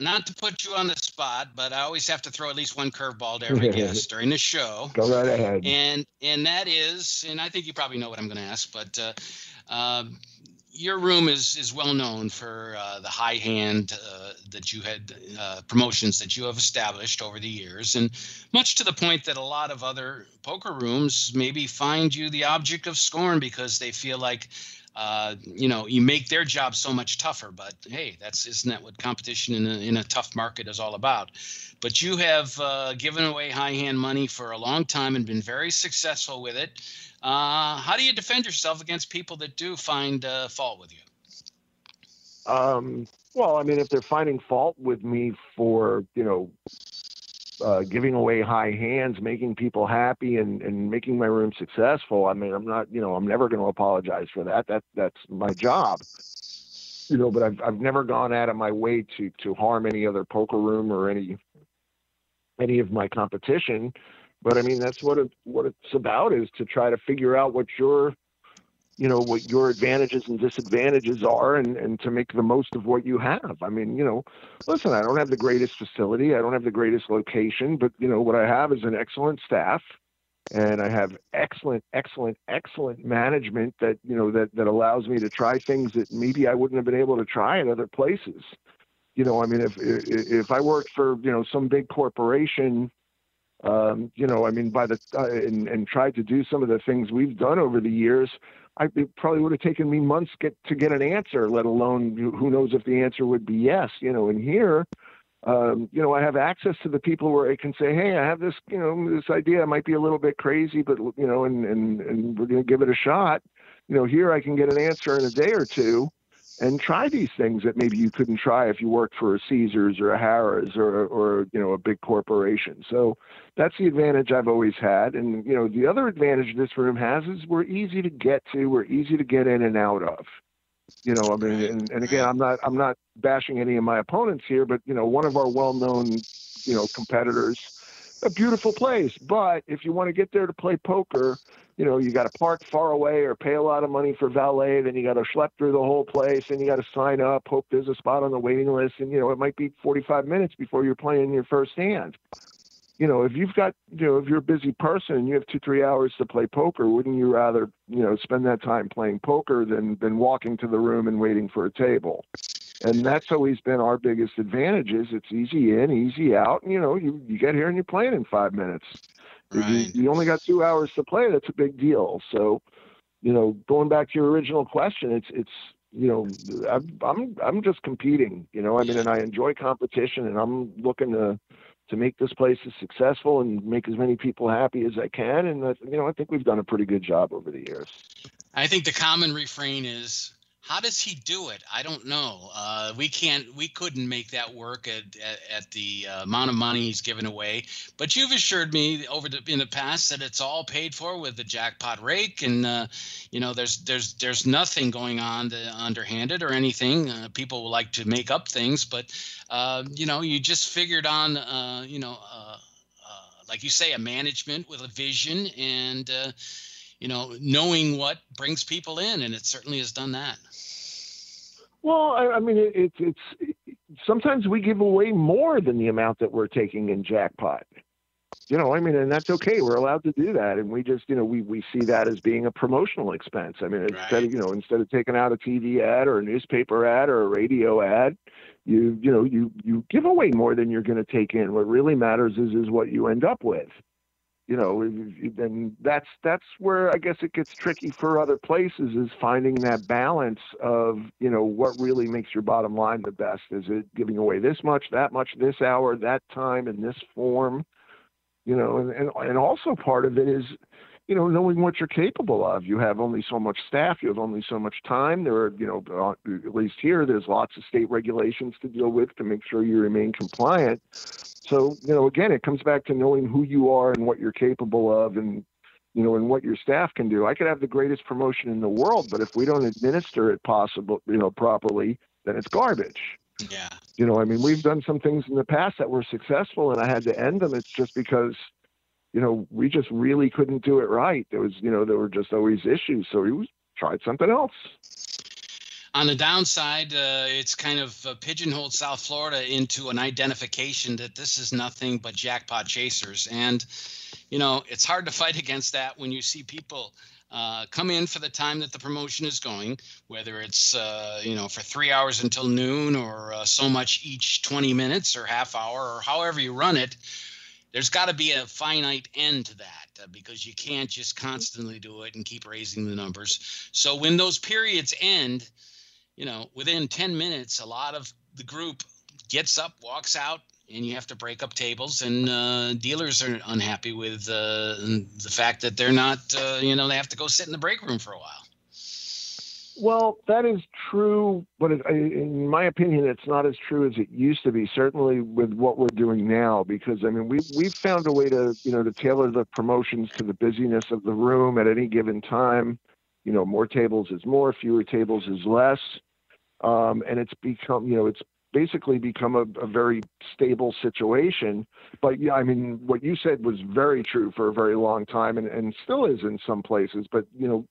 not to put you on the spot, but I always have to throw at least one curveball to every guest during the show. Go right ahead. And and that is, and I think you probably know what I'm going to ask, but uh, uh, your room is is well known for uh, the high hand uh, that you had, uh, promotions that you have established over the years, and much to the point that a lot of other poker rooms maybe find you the object of scorn because they feel like, Uh, you know, you make their job so much tougher, but hey, that's isn't that what competition in a, in a tough market is all about? But you have uh, given away high hand money for a long time and been very successful with it. Uh, how do you defend yourself against people that do find uh, fault with you? Um, well, I mean, if they're finding fault with me for, you know, uh, giving away high hands, making people happy and, and making my room successful. I mean, I'm not, you know, I'm never going to apologize for that. That that's my job, you know, but I've, I've never gone out of my way to, to harm any other poker room or any, any of my competition. But I mean, that's what, it, what it's about is to try to figure out what your, you know, what your advantages and disadvantages are and, and to make the most of what you have. I mean, you know, listen, I don't have the greatest facility. I don't have the greatest location, but you know, what I have is an excellent staff and I have excellent, excellent, excellent management that, you know, that, that allows me to try things that maybe I wouldn't have been able to try in other places. You know, I mean, if, if I worked for, you know, some big corporation, um, you know, I mean, by the, uh, and, and tried to do some of the things we've done over the years, I, it probably would have taken me months get, to get an answer, let alone who knows if the answer would be yes, you know, and here, um, you know, I have access to the people where I can say, hey, I have this, you know, this idea, it might be a little bit crazy, but, you know, and, and, and we're going to give it a shot. You know, here I can get an answer in a day or two and try these things that maybe you couldn't try if you worked for a Caesars or a Harrah's or, or, you know, a big corporation. So that's the advantage I've always had. And, you know, the other advantage this room has is we're easy to get to, we're easy to get in and out of, you know, I mean, and, and again, I'm not, I'm not bashing any of my opponents here, but you know, one of our well-known, you know, competitors, a beautiful place, but if you want to get there to play poker, you know, you got to park far away or pay a lot of money for valet. Then you got to schlep through the whole place and you got to sign up, hope there's a spot on the waiting list. And, you know, it might be forty-five minutes before you're playing your first hand. You know, if you've got, you know, if you're a busy person and you have two, three hours to play poker, wouldn't you rather, you know, spend that time playing poker than, than walking to the room and waiting for a table? And that's always been our biggest advantages. It's easy in, easy out. And, you know, you, you get here and you're playing in five minutes. Right. You, you only got two hours to play. That's a big deal. So, you know, going back to your original question, it's, it's, you know, I'm, I'm, I'm just competing, you know, I mean, and I enjoy competition and I'm looking to, to make this place as successful and make as many people happy as I can. And, uh, you know, I think we've done a pretty good job over the years. I think the common refrain is, how does he do it? I don't know. Uh, we can't, we couldn't make that work at at, at the uh, amount of money he's given away. But you've assured me over the, in the past that it's all paid for with the jackpot rake, and uh, you know, there's there's there's nothing going on the underhanded or anything. Uh, people like to make up things, but uh, you know, you just figured on, uh, you know, uh, uh, like you say, a management with a vision and. Uh, You know, knowing what brings people in, and it certainly has done that. Well, I, I mean, it, it, it's it, sometimes we give away more than the amount that we're taking in jackpot. You know, I mean, and that's okay. We're allowed to do that, and we just, you know, we we see that as being a promotional expense. I mean, right. instead of, you know, instead of taking out a T V ad or a newspaper ad or a radio ad, you you know you you give away more than you're going to take in. What really matters is is what you end up with. You know, and that's that's where I guess it gets tricky for other places is finding that balance of, you know, what really makes your bottom line the best. Is it giving away this much, that much, this hour, that time, in this form? You know, and, and, and also part of it is, you know, knowing what you're capable of. You have only so much staff. You have only so much time. There are, you know, at least here, there's lots of state regulations to deal with to make sure you remain compliant. So, you know, again, it comes back to knowing who you are and what you're capable of and, you know, and what your staff can do. I could have the greatest promotion in the world, but if we don't administer it possible, you know, properly, then it's garbage. Yeah. You know, I mean, we've done some things in the past that were successful and I had to end them. It's just because, you know, we just really couldn't do it right. There was, you know, there were just always issues. So we tried something else. On the downside, uh, it's kind of uh, pigeonholed South Florida into an identification that this is nothing but jackpot chasers. And, you know, it's hard to fight against that when you see people uh, come in for the time that the promotion is going, whether it's, uh, you know, for three hours until noon or uh, so much each twenty minutes or half hour or however you run it. There's got to be a finite end to that uh, because you can't just constantly do it and keep raising the numbers. So when those periods end, you know, within ten minutes, a lot of the group gets up, walks out, and you have to break up tables. And uh, dealers are unhappy with uh, the fact that they're not, uh, you know, they have to go sit in the break room for a while. Well, that is true, but it, in my opinion, it's not as true as it used to be, certainly with what we're doing now, because, I mean, we've, we've found a way to, you know, to tailor the promotions to the busyness of the room at any given time. You know, more tables is more, fewer tables is less. Um, and it's become, you know, it's basically become a, a very stable situation. But yeah, I mean, what you said was very true for a very long time and, and still is in some places. But, you know,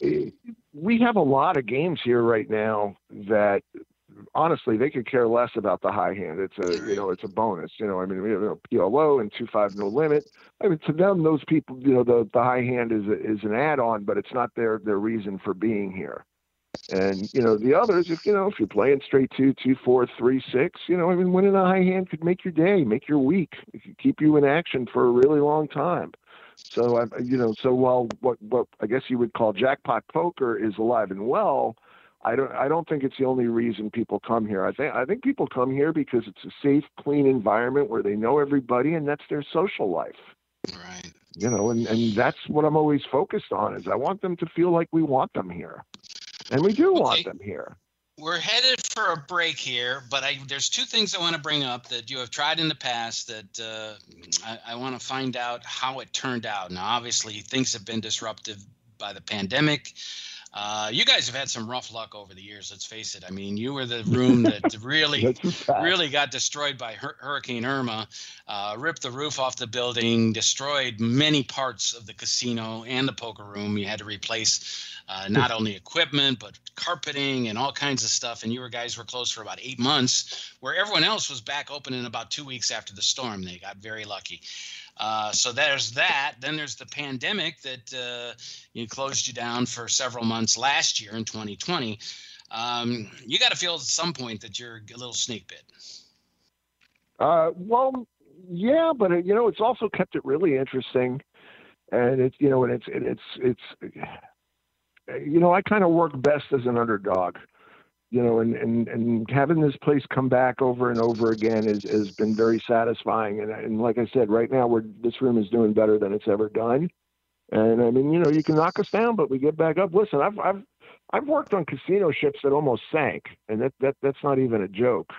it, we have a lot of games here right now that honestly, they could care less about the high hand. It's a, you know, it's a bonus, you know, I mean, you know, P L O and two, five, no limit. I mean, to them, those people, you know, the, the high hand is, a, is an add on, but it's not their, their reason for being here. And, you know, the others, if, you know, if you're playing straight two, two, four, three, six, you know, I mean, winning a high hand could make your day, make your week. It could keep you in action for a really long time. So, I, you know, so while what, what I guess you would call jackpot poker is alive and well, I don't, I don't think it's the only reason people come here. I think, I think people come here because it's a safe, clean environment where they know everybody and that's their social life. Right. You know, and, and that's what I'm always focused on is I want them to feel like we want them here. And we do okay. want them here. We're headed for a break here, but I, there's two things I want to bring up that you have tried in the past that uh, I, I want to find out how it turned out. Now, obviously, things have been disruptive by the pandemic. Uh, you guys have had some rough luck over the years, let's face it. I mean, you were the room that really, really got destroyed by Hur- Hurricane Irma, uh, ripped the roof off the building, destroyed many parts of the casino and the poker room. You had to replace uh, not only equipment, but carpeting and all kinds of stuff. And you guys were closed for about eight months, where everyone else was back open in about two weeks after the storm. They got very lucky. Uh, so there's that. Then there's the pandemic that uh, you closed you down for several months last year in twenty twenty. Um, you got to feel at some point that you're a little snake bit. Uh, well, yeah, but it, you know, it's also kept it really interesting, and it's you know, and it's it, it's it's you know, I kind of work best as an underdog. You know, and, and, and having this place come back over and over again is, has been very satisfying. And, and like I said, right now, we're, this room is doing better than it's ever done. And I mean, you know, you can knock us down, but we get back up. Listen, I've, I've, I've worked on casino ships that almost sank, and that, that that's not even a joke.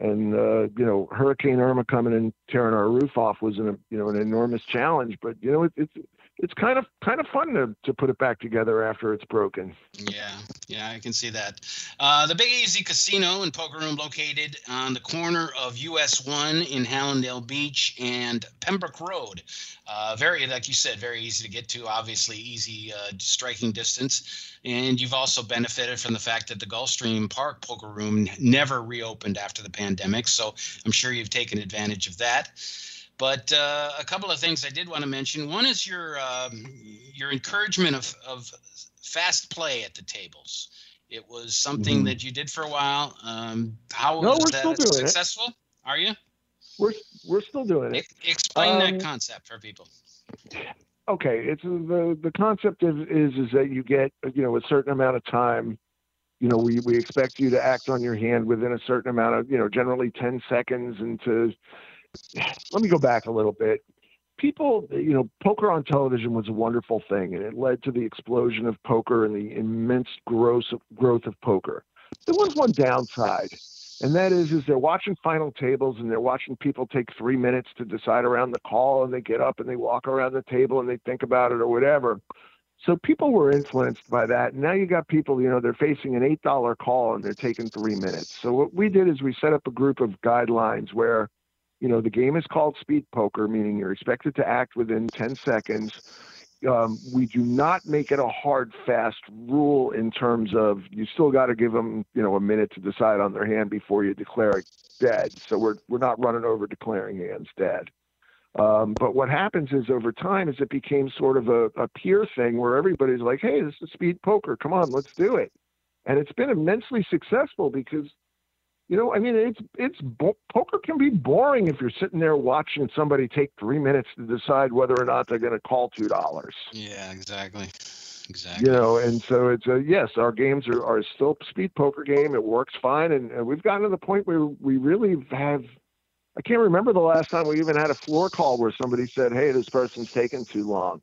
And, uh, you know, Hurricane Irma coming and tearing our roof off was an, you know, an enormous challenge, but you know, it, it's, it's kind of, kind of fun to, to put it back together after it's broken. Yeah. Yeah. I can see that. Uh, the Big Easy Casino and Poker Room located on the corner of U S one in Hallandale Beach and Pembroke Road. Uh, very, like you said, very easy to get to, obviously easy uh, striking distance. And you've also benefited from the fact that the Gulfstream Park Poker Room never reopened after the pandemic. So I'm sure you've taken advantage of that. But uh, a couple of things I did want to mention. One is your um, your encouragement of, of fast play at the tables. It was something mm-hmm. that you did for a while. Um, how no, was we're that still doing successful? It. Are you? We're we're still doing it. E- explain um, that concept for people. Okay, it's the the concept is, is is that you get you know a certain amount of time. You know, we, we expect you to act on your hand within a certain amount of you know generally ten seconds and to. Let me go back a little bit. People, you know, poker on television was a wonderful thing, and it led to the explosion of poker and the immense growth of, growth of poker. There was one downside, and that is, is they're watching final tables, and they're watching people take three minutes to decide around the call, and they get up and they walk around the table and they think about it or whatever. So people were influenced by that. Now you got people, you know, they're facing an eight dollar call and they're taking three minutes. So what we did is we set up a group of guidelines where you know, the game is called speed poker, meaning you're expected to act within ten seconds. Um, we do not make it a hard, fast rule in terms of you still got to give them, you know, a minute to decide on their hand before you declare it dead. So we're we're not running over declaring hands dead. Um, but what happens is over time is it became sort of a, a peer thing where everybody's like, hey, this is speed poker. Come on, let's do it. And it's been immensely successful because, you know, I mean, it's, it's poker can be boring if you're sitting there watching somebody take three minutes to decide whether or not they're going to call two dollars. Yeah, exactly. Exactly. You know, and so it's a, yes, our games are, are still speed poker game. It works fine. And, and we've gotten to the point where we really have, I can't remember the last time we even had a floor call where somebody said, hey, this person's taking too long.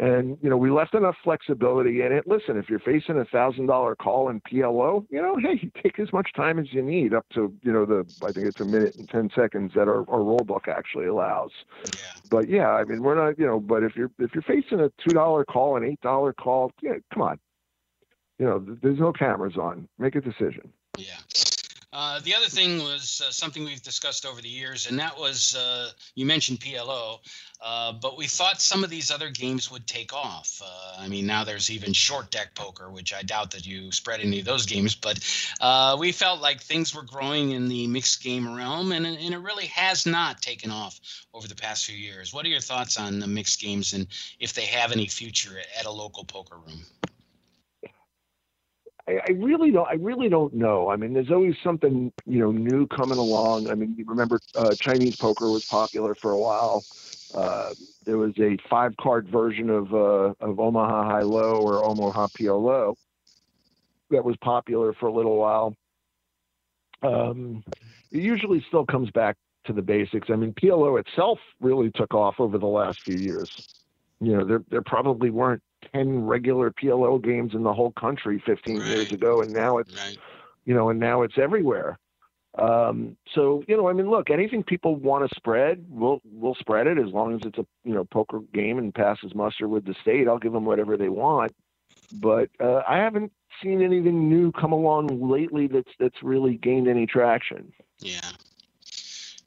And, you know, we left enough flexibility in it. Listen, if you're facing a one thousand dollar call in P L O, you know, hey, take as much time as you need up to, you know, the I think it's a minute and ten seconds that our, our rule book actually allows. Yeah. But, yeah, I mean, we're not, you know, but if you're if you're facing a two dollar call, an eight dollar call, yeah, come on. You know, there's no cameras on. Make a decision. Yeah. Uh, the other thing was uh, something we've discussed over the years, and that was uh, you mentioned P L O, uh, but we thought some of these other games would take off. Uh, I mean, now there's even short deck poker, which I doubt that you spread any of those games, but uh, we felt like things were growing in the mixed game realm, and, and it really has not taken off over the past few years. What are your thoughts on the mixed games and if they have any future at a local poker room? I really don't. I really don't know. I mean, there's always something, you know, new coming along. I mean, you remember uh, Chinese poker was popular for a while. Uh, there was a five-card version of uh, of Omaha High Low or Omaha P L O that was popular for a little while. Um, it usually still comes back to the basics. I mean, P L O itself really took off over the last few years. You know, there there probably weren't ten regular P L O games in the whole country fifteen right. years ago, and now it's right. you know, and now it's everywhere. Um, so you know, I mean, look, anything people want to spread, we'll we'll spread it as long as it's a you know poker game and passes muster with the state. I'll give them whatever they want. But uh, I haven't seen anything new come along lately that's that's really gained any traction. Yeah.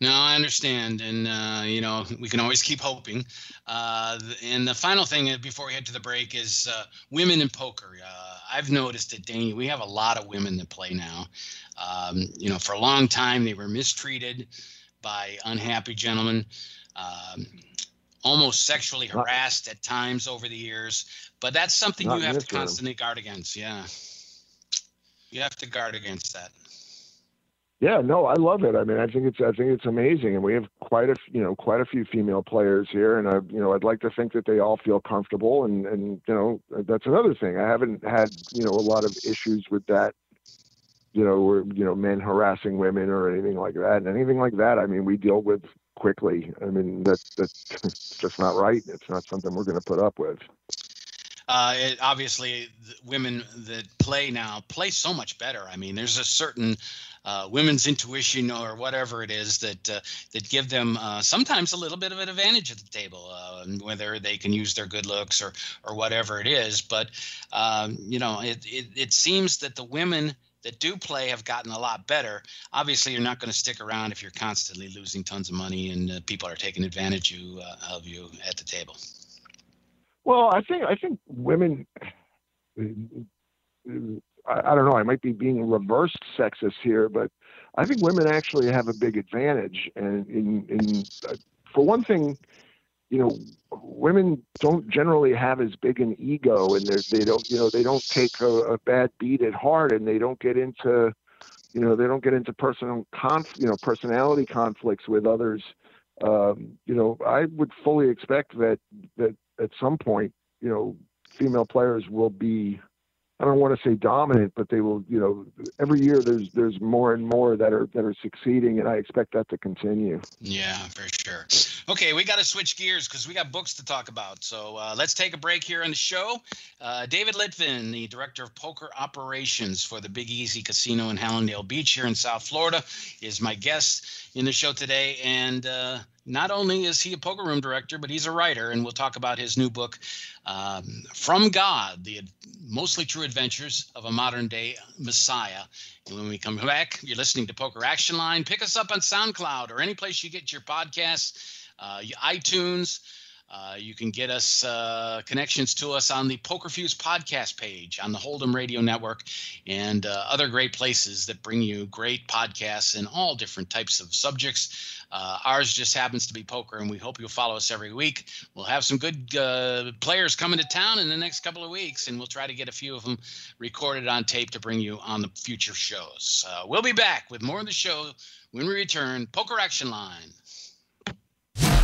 No, I understand, and, uh, you know, we can always keep hoping. Uh, and the final thing before we head to the break is uh, women in poker. Uh, I've noticed that, Dania, we have a lot of women that play now. Um, you know, for a long time, they were mistreated by unhappy gentlemen, um, almost sexually harassed at times over the years. But that's something you have to constantly guard against, yeah. You have to guard against that. Yeah, no, I love it. I mean, I think it's, I think it's amazing. And we have quite a, you know, quite a few female players here, and I, you know, I'd like to think that they all feel comfortable, and, and, you know, that's another thing. I haven't had, you know, a lot of issues with that, you know, or, you know, men harassing women or anything like that. And anything like that, I mean, we deal with quickly. I mean, that's, that's just not right. It's not something we're going to put up with. Uh, it, obviously, the women that play now play so much better. I mean, there's a certain uh, women's intuition or whatever it is that uh, that give them uh, sometimes a little bit of an advantage at the table, uh, whether they can use their good looks or or whatever it is. But, um, you know, it, it, it seems that the women that do play have gotten a lot better. Obviously, you're not going to stick around if you're constantly losing tons of money and uh, people are taking advantage you, uh, of you at the table. Well, I think I think women, I, I don't know, I might be being reverse sexist here, but I think women actually have a big advantage. And in, in, uh, for one thing, you know, women don't generally have as big an ego, and they don't, you know, they don't take a, a bad beat at heart, and they don't get into, you know, they don't get into personal conf, you know, personality conflicts with others. Um, you know, I would fully expect that that. At some point, you know, female players will be, I don't want to say dominant, but they will, you know, every year there's, there's more and more that are, that are succeeding. And I expect that to continue. Yeah, for sure. Okay. We got to switch gears because we got books to talk about. So uh, let's take a break here on the show. Uh, David Litvin, the director of poker operations for the Big Easy Casino in Hallandale Beach here in South Florida, is my guest in the show today. And, uh, Not only is he a poker room director, but he's a writer, and we'll talk about his new book, um, From God, The Mostly True Adventures of a Modern Day Messiah. And when we come back, you're listening to Poker Action Line. Pick us up on SoundCloud or any place you get your podcasts, uh, iTunes, Uh, you can get us uh, connections to us on the Poker Fuse podcast page on the Hold'em Radio Network and uh, other great places that bring you great podcasts in all different types of subjects. Uh, ours just happens to be poker, and we hope you'll follow us every week. We'll have some good uh, players coming to town in the next couple of weeks, and we'll try to get a few of them recorded on tape to bring you on the future shows. Uh, we'll be back with more of the show when we return. Poker Action Line.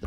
the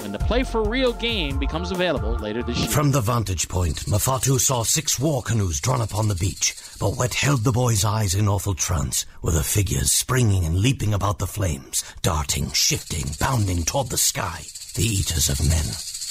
when the Play for Real game becomes available later this year. From the vantage point, Mafatu saw six war canoes drawn up on the beach, but what held the boy's eyes in awful trance were the figures springing and leaping about the flames, darting, shifting, bounding toward the sky. The eaters of men.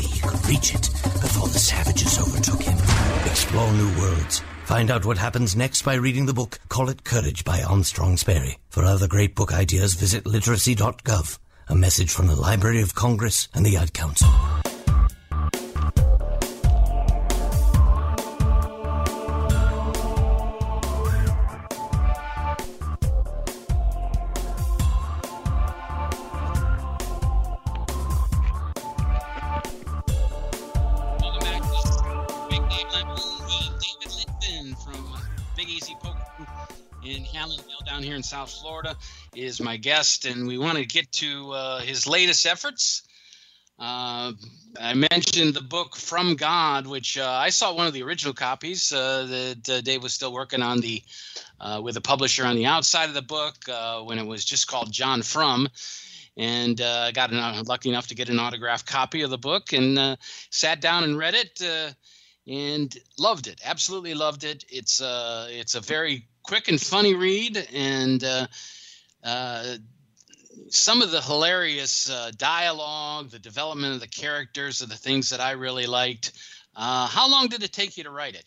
he could reach it before the savages overtook him. Explore new worlds. Find out what happens next by reading the book Call It Courage by Armstrong Sperry. For other great book ideas, visit literacy dot gov. A message from the Library of Congress and the Ad Council. Here in South Florida is my guest, and we want to get to uh, his latest efforts. Uh, I mentioned the book From God, which uh, I saw one of the original copies uh, that uh, Dave was still working on the uh, with a publisher on the outside of the book uh, when it was just called John Frum, and uh, got an, lucky enough to get an autographed copy of the book and uh, sat down and read it uh, and loved it. Absolutely loved it. It's uh, it's a very quick and funny read, and uh, uh, some of the hilarious uh, dialogue, the development of the characters are the things that I really liked. Uh, how long did it take you to write it?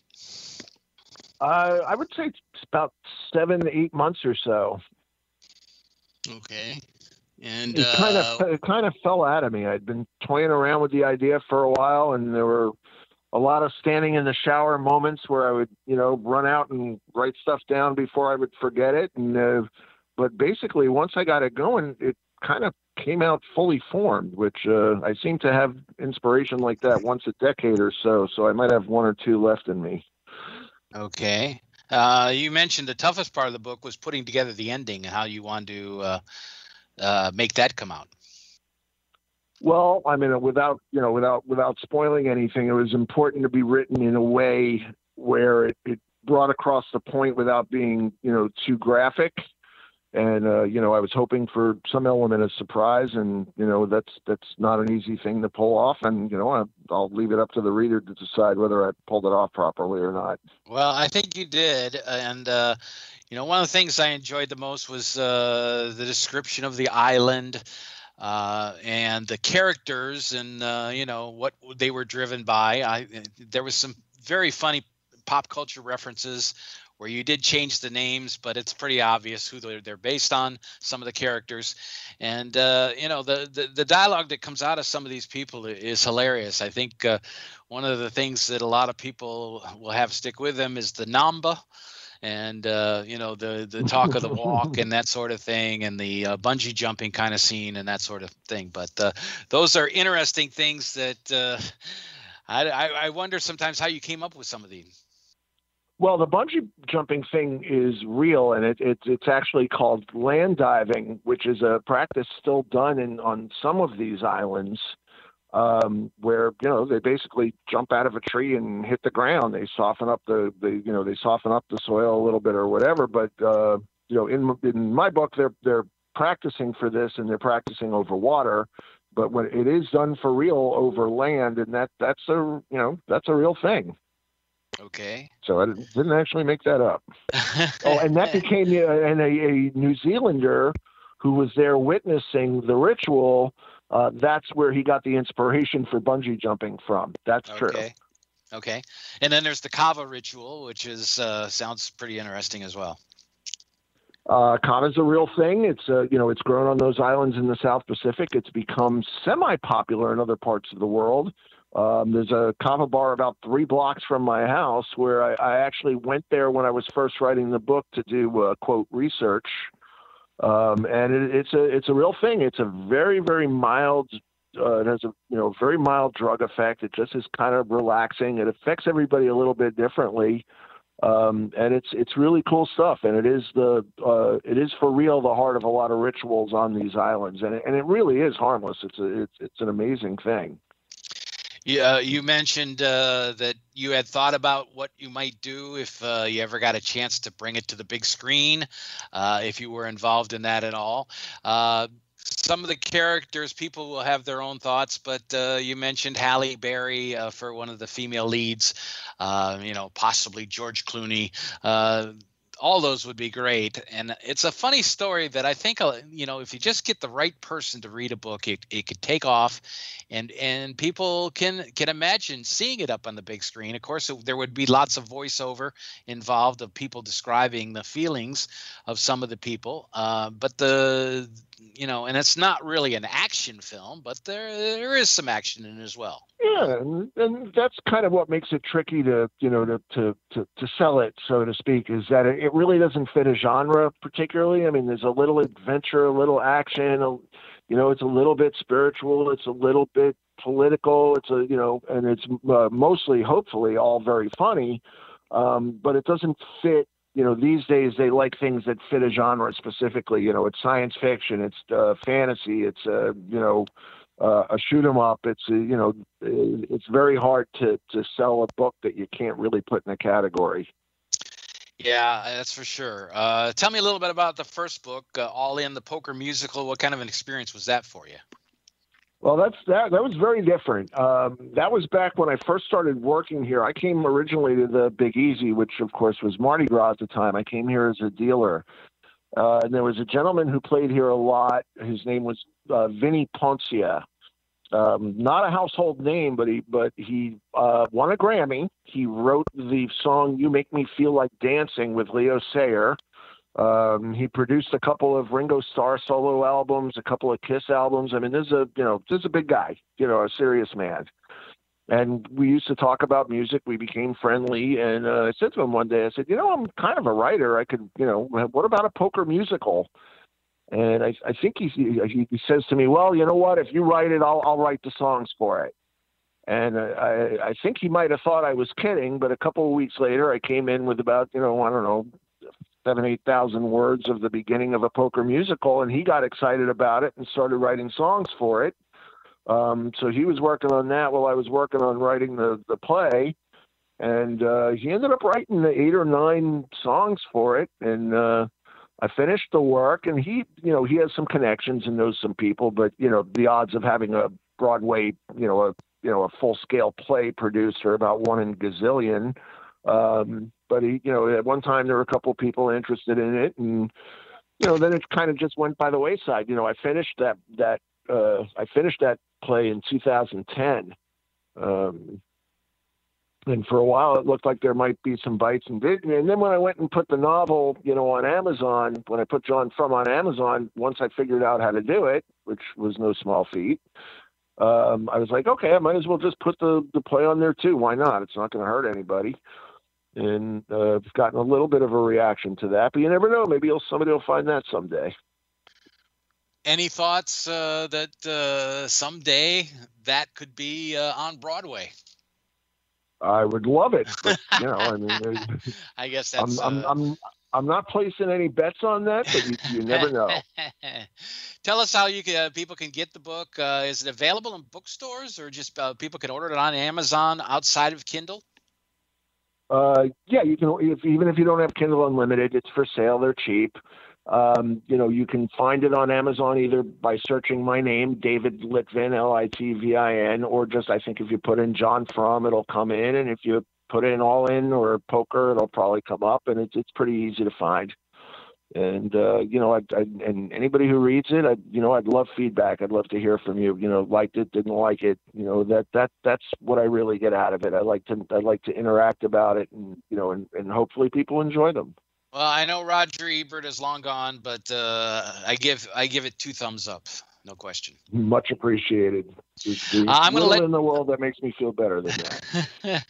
Uh, I would say about seven, eight months or so. Okay. And it, uh, kind of, it kind of fell out of me. I'd been toying around with the idea for a while, and there were a lot of standing in the shower moments where I would, you know, run out and write stuff down before I would forget it. And, uh, but basically once I got it going, it kind of came out fully formed, which, uh, I seem to have inspiration like that once a decade or so. So I might have one or two left in me. Okay. Uh, you mentioned the toughest part of the book was putting together the ending and how you wanted to uh, uh, make that come out. Well, I mean, without, you know, without, without spoiling anything, it was important to be written in a way where it, it brought across the point without being, you know, too graphic. And, uh, you know, I was hoping for some element of surprise, and, you know, that's, that's not an easy thing to pull off. And, you know, I, I'll leave it up to the reader to decide whether I pulled it off properly or not. Well, I think you did. And, uh, you know, one of the things I enjoyed the most was uh, the description of the island, uh, and the characters, and, uh, you know, what they were driven by. I, there was some very funny pop culture references where you did change the names, but it's pretty obvious who they're, they're based on, some of the characters. And, uh, you know, the, the, the dialogue that comes out of some of these people is hilarious. I think uh, one of the things that a lot of people will have stick with them is the Namba, and, uh, you know, the, the talk of the walk and that sort of thing, and the uh, bungee jumping kind of scene and that sort of thing. But uh, those are interesting things that uh, I, I wonder sometimes how you came up with some of these. Well, the bungee jumping thing is real, and it, it, it's actually called land diving, which is a practice still done in, on some of these islands, um, where, you know, they basically jump out of a tree and hit the ground. They soften up the, the you know, they soften up the soil a little bit or whatever. But, uh, you know, in in my book, they're they're practicing for this, and they're practicing over water. But when it is done for real over land, and that that's a you know that's a real thing. Okay. So I didn't actually make that up. Oh, and that became uh, and a, a New Zealander who was there witnessing the ritual. Uh, that's where he got the inspiration for bungee jumping from. That's okay. True. Okay. And then there's the kava ritual, which is uh, sounds pretty interesting as well. Uh, kava's a real thing. It's uh, you know it's grown on those islands in the South Pacific. It's become semi-popular in other parts of the world. Um, there's a kava bar about three blocks from my house where I, I actually went there when I was first writing the book to do uh, quote research. Um, and it, it's a, it's a real thing. It's a very, very mild, uh, it has a, you know, very mild drug effect. It just is kind of relaxing. It affects everybody a little bit differently. Um, and it's, it's really cool stuff. And it is the, uh, it is for real, the heart of a lot of rituals on these islands. And it, and it really is harmless. It's a, it's, it's an amazing thing. Yeah, you mentioned uh, that you had thought about what you might do if uh, you ever got a chance to bring it to the big screen, uh, if you were involved in that at all. Uh, some of the characters, people will have their own thoughts, but uh, you mentioned Halle Berry uh, for one of the female leads, uh, you know, possibly George Clooney. Uh, all those would be great. And it's a funny story that I think, you know, if you just get the right person to read a book, it, it could take off, and, and people can, can imagine seeing it up on the big screen. Of course, it, there would be lots of voiceover involved of people describing the feelings of some of the people. Uh, but the, you know, and it's not really an action film, but there, there is some action in it as well. Yeah. And, and that's kind of what makes it tricky to, you know, to, to, to, to sell it, so to speak, is that it, it really doesn't fit a genre particularly. I mean, there's a little adventure, a little action, a, you know, it's a little bit spiritual. It's a little bit political. It's a, you know, and it's uh, mostly, hopefully, all very funny. Um, but it doesn't fit. You know, these days they like things that fit a genre specifically. You know, it's science fiction, it's uh, fantasy, it's uh, you know, uh, a shoot 'em up. It's uh, you know, it's very hard to to sell a book that you can't really put in a category. Yeah, that's for sure. Uh, tell me a little bit about the first book, uh, All In, the poker musical. What kind of an experience was that for you? Well, that's that. That was very different. Um, that was back when I first started working here. I came originally to the Big Easy, which of course was Mardi Gras at the time. I came here as a dealer, uh, and there was a gentleman who played here a lot. His name was uh, Vinny Poncia. Um, not a household name, but he but he uh, won a Grammy. He wrote the song "You Make Me Feel Like Dancing" with Leo Sayer. Um, he produced a couple of Ringo Starr solo albums, a couple of Kiss albums. I mean, this is a, you know, this is a big guy, you know, a serious man. And we used to talk about music. We became friendly. And uh, I said to him one day, I said, you know, I'm kind of a writer. I could, you know, what about a poker musical? And I, I think he, he, he says to me, well, you know what, if you write it, I'll, I'll write the songs for it. And I, I think he might have thought I was kidding, but a couple of weeks later, I came in with about, you know, I don't know, seven, eight thousand words of the beginning of a poker musical, and he got excited about it and started writing songs for it. Um, so he was working on that while I was working on writing the, the play, and uh, he ended up writing the eight or nine songs for it, and uh, I finished the work. And he, you know, he has some connections and knows some people, but you know, the odds of having a Broadway, you know, a you know, a full-scale play producer, about one in gazillion. Um, but, he, you know, at one time there were a couple of people interested in it. And, you know, then it kind of just went by the wayside. You know, I finished that, that uh, I finished that play in two thousand ten. Um, and for a while it looked like there might be some bites and bits. And then when I went and put the novel, you know, on Amazon, when I put John Frum on Amazon, once I figured out how to do it, which was no small feat, Um, I was like, okay, I might as well just put the, the play on there too. Why not? It's not going to hurt anybody. And uh, I've gotten a little bit of a reaction to that, but you never know. Maybe somebody will find that someday. Any thoughts uh, that uh, someday that could be uh, on Broadway? I would love it. But, you know, I mean, I guess that's. I'm, uh... I'm, I'm, I'm not placing any bets on that, but you, you never know. Tell us how you can, uh, people can get the book. Uh, is it available in bookstores, or just uh, people can order it on Amazon outside of Kindle? Uh, yeah, you can. If, even if you don't have Kindle Unlimited, it's for sale. They're cheap. Um, you know, you can find it on Amazon either by searching my name, David Litvin, L I T V I N, or just I think if you put in John Frum, it'll come in, and if you put in All In or Poker, it'll probably come up, and it's it's pretty easy to find. And uh, you know, I, I, and anybody who reads it, I, you know, I'd love feedback. I'd love to hear from you. You know, liked it, didn't like it. You know, that that that's what I really get out of it. I like to I like to interact about it, and you know, and, and hopefully people enjoy them. Well, I know Roger Ebert is long gone, but uh, I give I give it two thumbs up. No question. Much appreciated. Uh, I'm going to let in the world that makes me feel better than that.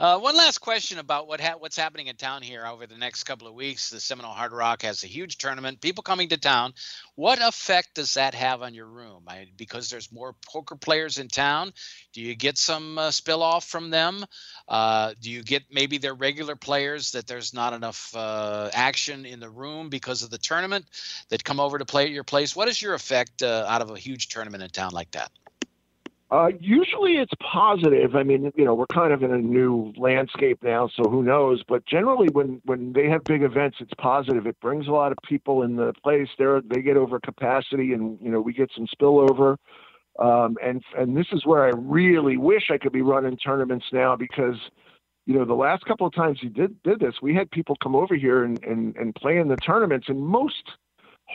uh, one last question about what ha- what's happening in town here over the next couple of weeks. The Seminole Hard Rock has a huge tournament. People coming to town. What effect does that have on your room? I, because there's more poker players in town. Do you get some uh, spill off from them? Uh, do you get maybe they're regular players that there's not enough uh, action in the room because of the tournament that come over to play at your place? What is your effect Uh, out of a huge tournament in town like that? Uh, usually it's positive. I mean, you know, we're kind of in a new landscape now, so who knows? But generally when, when they have big events, it's positive. It brings a lot of people in the place. They're, they get over capacity, and, you know, we get some spillover. Um, and, and this is where I really wish I could be running tournaments now, because, you know, the last couple of times you did, did this, we had people come over here and, and, and play in the tournaments, and most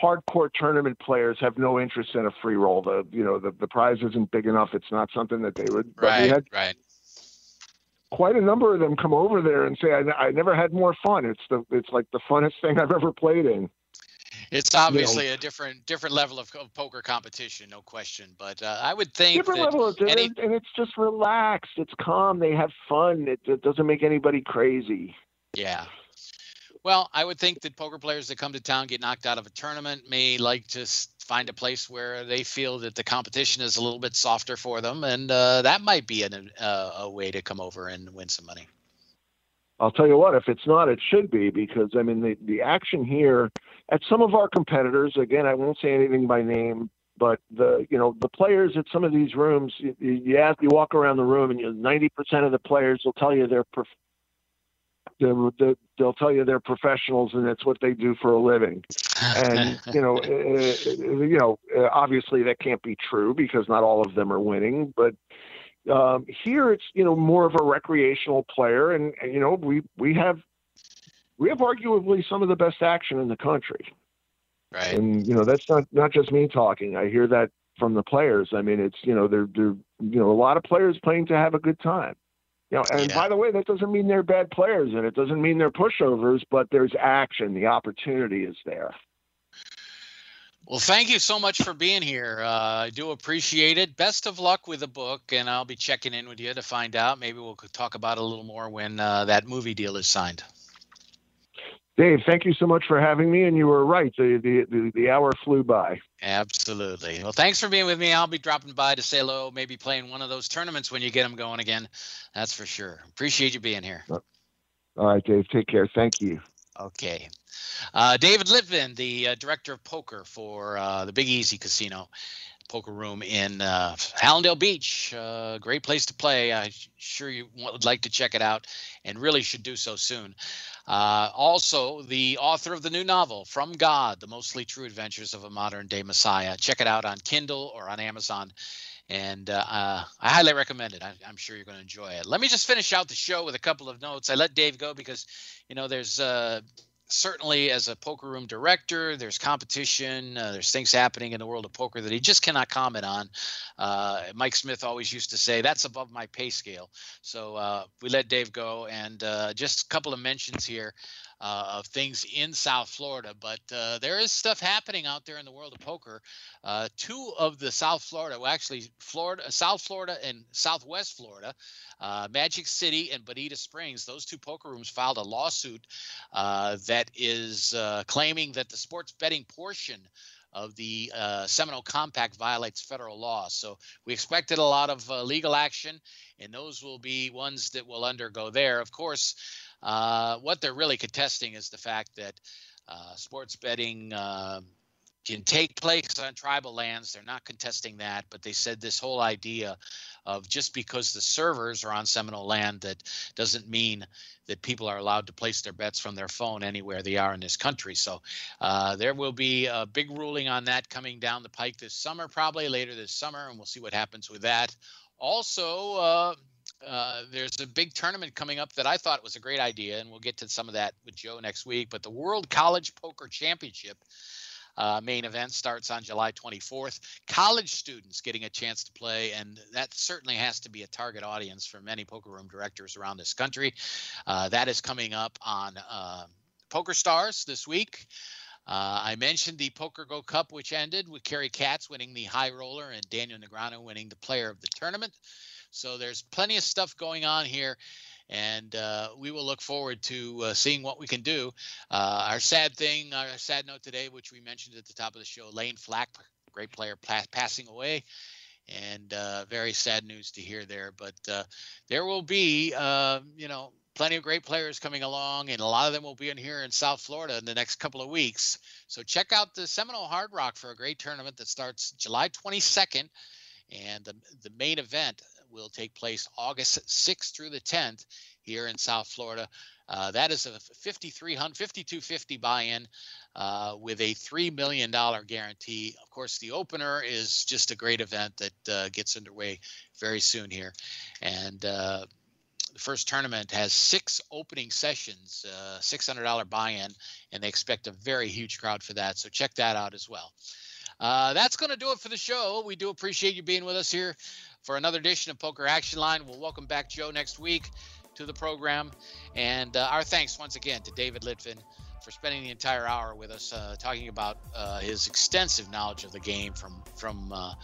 hardcore tournament players have no interest in a free roll. The you know the, the prize isn't big enough. It's not something that they would. Right, we had right. Quite a number of them come over there and say, I, "I never had more fun. It's the it's like the funnest thing I've ever played in." It's obviously you know, a different different level of, of poker competition, no question. But uh, I would think different level, of, any, and it's just relaxed. It's calm. They have fun. It, it doesn't make anybody crazy. Yeah. Well, I would think that poker players that come to town, get knocked out of a tournament, may like to find a place where they feel that the competition is a little bit softer for them, and uh, that might be an, uh, a way to come over and win some money. I'll tell you what, if it's not, it should be, because, I mean, the, the action here at some of our competitors, again, I won't say anything by name, but the you know the players at some of these rooms, you, you, ask, you walk around the room, and you, ninety percent of the players will tell you they're prof- they'll tell you they're professionals and that's what they do for a living. And, you know, uh, you know, uh, obviously that can't be true because not all of them are winning, but um, here it's, you know, more of a recreational player. And, and, you know, we, we have, we have arguably some of the best action in the country. Right. And, you know, that's not, not just me talking. I hear that from the players. I mean, it's, you know, they're, they're you know, a lot of players playing to have a good time. You know, and yeah. By the way, that doesn't mean they're bad players, and it doesn't mean they're pushovers, but there's action. The opportunity is there. Well, thank you so much for being here. Uh, I do appreciate it. Best of luck with the book, and I'll be checking in with you to find out. Maybe we'll talk about it a little more when uh, that movie deal is signed. Dave, thank you so much for having me. And you were right. The, the, the, the hour flew by. Absolutely. Well, thanks for being with me. I'll be dropping by to say hello, maybe playing one of those tournaments when you get them going again. That's for sure. Appreciate you being here. All right, Dave. Take care. Thank you. Okay. Uh, David Litvin, the uh, director of poker for uh, the Big Easy Casino poker room in uh, Hallandale Beach. Uh, great place to play. I'm sure you would like to check it out and really should do so soon. Uh, also, the author of the new novel, From God, The Mostly True Adventures of a Modern Day Messiah. Check it out on Kindle or on Amazon. And uh, uh, I highly recommend it. I, I'm sure you're going to enjoy it. Let me just finish out the show with a couple of notes. I let Dave go because, you know, there's uh, certainly as a poker room director, there's competition. Uh, there's things happening in the world of poker that he just cannot comment on. Uh, Mike Smith always used to say, that's above my pay scale. So uh, we let Dave go. And uh, just a couple of mentions here. Uh, of things in South Florida, but uh, there is stuff happening out there in the world of poker. Uh, two of the South Florida, well, actually Florida, South Florida and Southwest Florida, uh, Magic City and Bonita Springs, those two poker rooms filed a lawsuit uh, that is uh, claiming that the sports betting portion of the uh, Seminole Compact violates federal law. So we expected a lot of uh, legal action, and those will be ones that will undergo there. Of course, Uh, what they're really contesting is the fact that uh, sports betting uh, can take place on tribal lands. They're not contesting that, but they said this whole idea of just because the servers are on Seminole land, that doesn't mean that people are allowed to place their bets from their phone anywhere they are in this country. So uh, there will be a big ruling on that coming down the pike this summer, probably later this summer, and we'll see what happens with that. Also, uh, Uh, there's a big tournament coming up that I thought was a great idea, and we'll get to some of that with Joe next week. But the World College Poker Championship uh, main event starts on July twenty-fourth. College students getting a chance to play, and that certainly has to be a target audience for many poker room directors around this country. Uh, that is coming up on uh, Poker Stars this week. Uh, I mentioned the Poker Go Cup, which ended with Kerry Katz winning the High Roller and Daniel Negreanu winning the Player of the Tournament. So there's plenty of stuff going on here, and uh, we will look forward to uh, seeing what we can do. Uh, our sad thing, our sad note today, which we mentioned at the top of the show, Lane Flack, great player, pa- passing away, and uh, very sad news to hear there. But uh, there will be, uh, you know, plenty of great players coming along, and a lot of them will be in here in South Florida in the next couple of weeks. So check out the Seminole Hard Rock for a great tournament that starts July twenty-second, and the, the main event will take place August sixth through the tenth here in South Florida. Uh, that is a fifty-three hundred, fifty-two fifty buy-in uh, with a three million dollars guarantee. Of course, the opener is just a great event that uh, gets underway very soon here. And uh, the first tournament has six opening sessions, uh, six hundred dollars buy-in, and they expect a very huge crowd for that. So check that out as well. Uh, that's going to do it for the show. We do appreciate you being with us here for another edition of Poker Action Line. We'll welcome back Joe next week to the program. And uh, our thanks once again to David Litvin for spending the entire hour with us, uh, talking about uh, his extensive knowledge of the game from, from uh,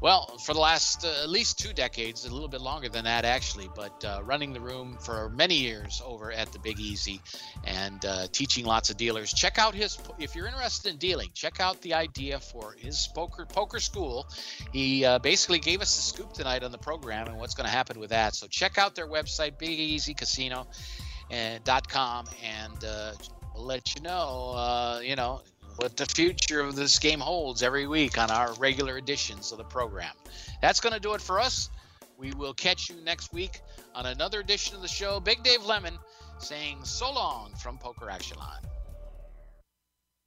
well, for the last uh, at least two decades, a little bit longer than that, actually, but uh, running the room for many years over at the Big Easy and uh, teaching lots of dealers. Check out his, if you're interested in dealing, check out the idea for his poker, poker school. He uh, basically gave us the scoop tonight on the program and what's going to happen with that. So check out their website, big easy casino dot com, and uh, we'll let you know, uh, you know, what the future of this game holds every week on our regular editions of the program. That's going to do it for us. We will catch you next week on another edition of the show. Big Dave Lemon saying so long from Poker Action Line.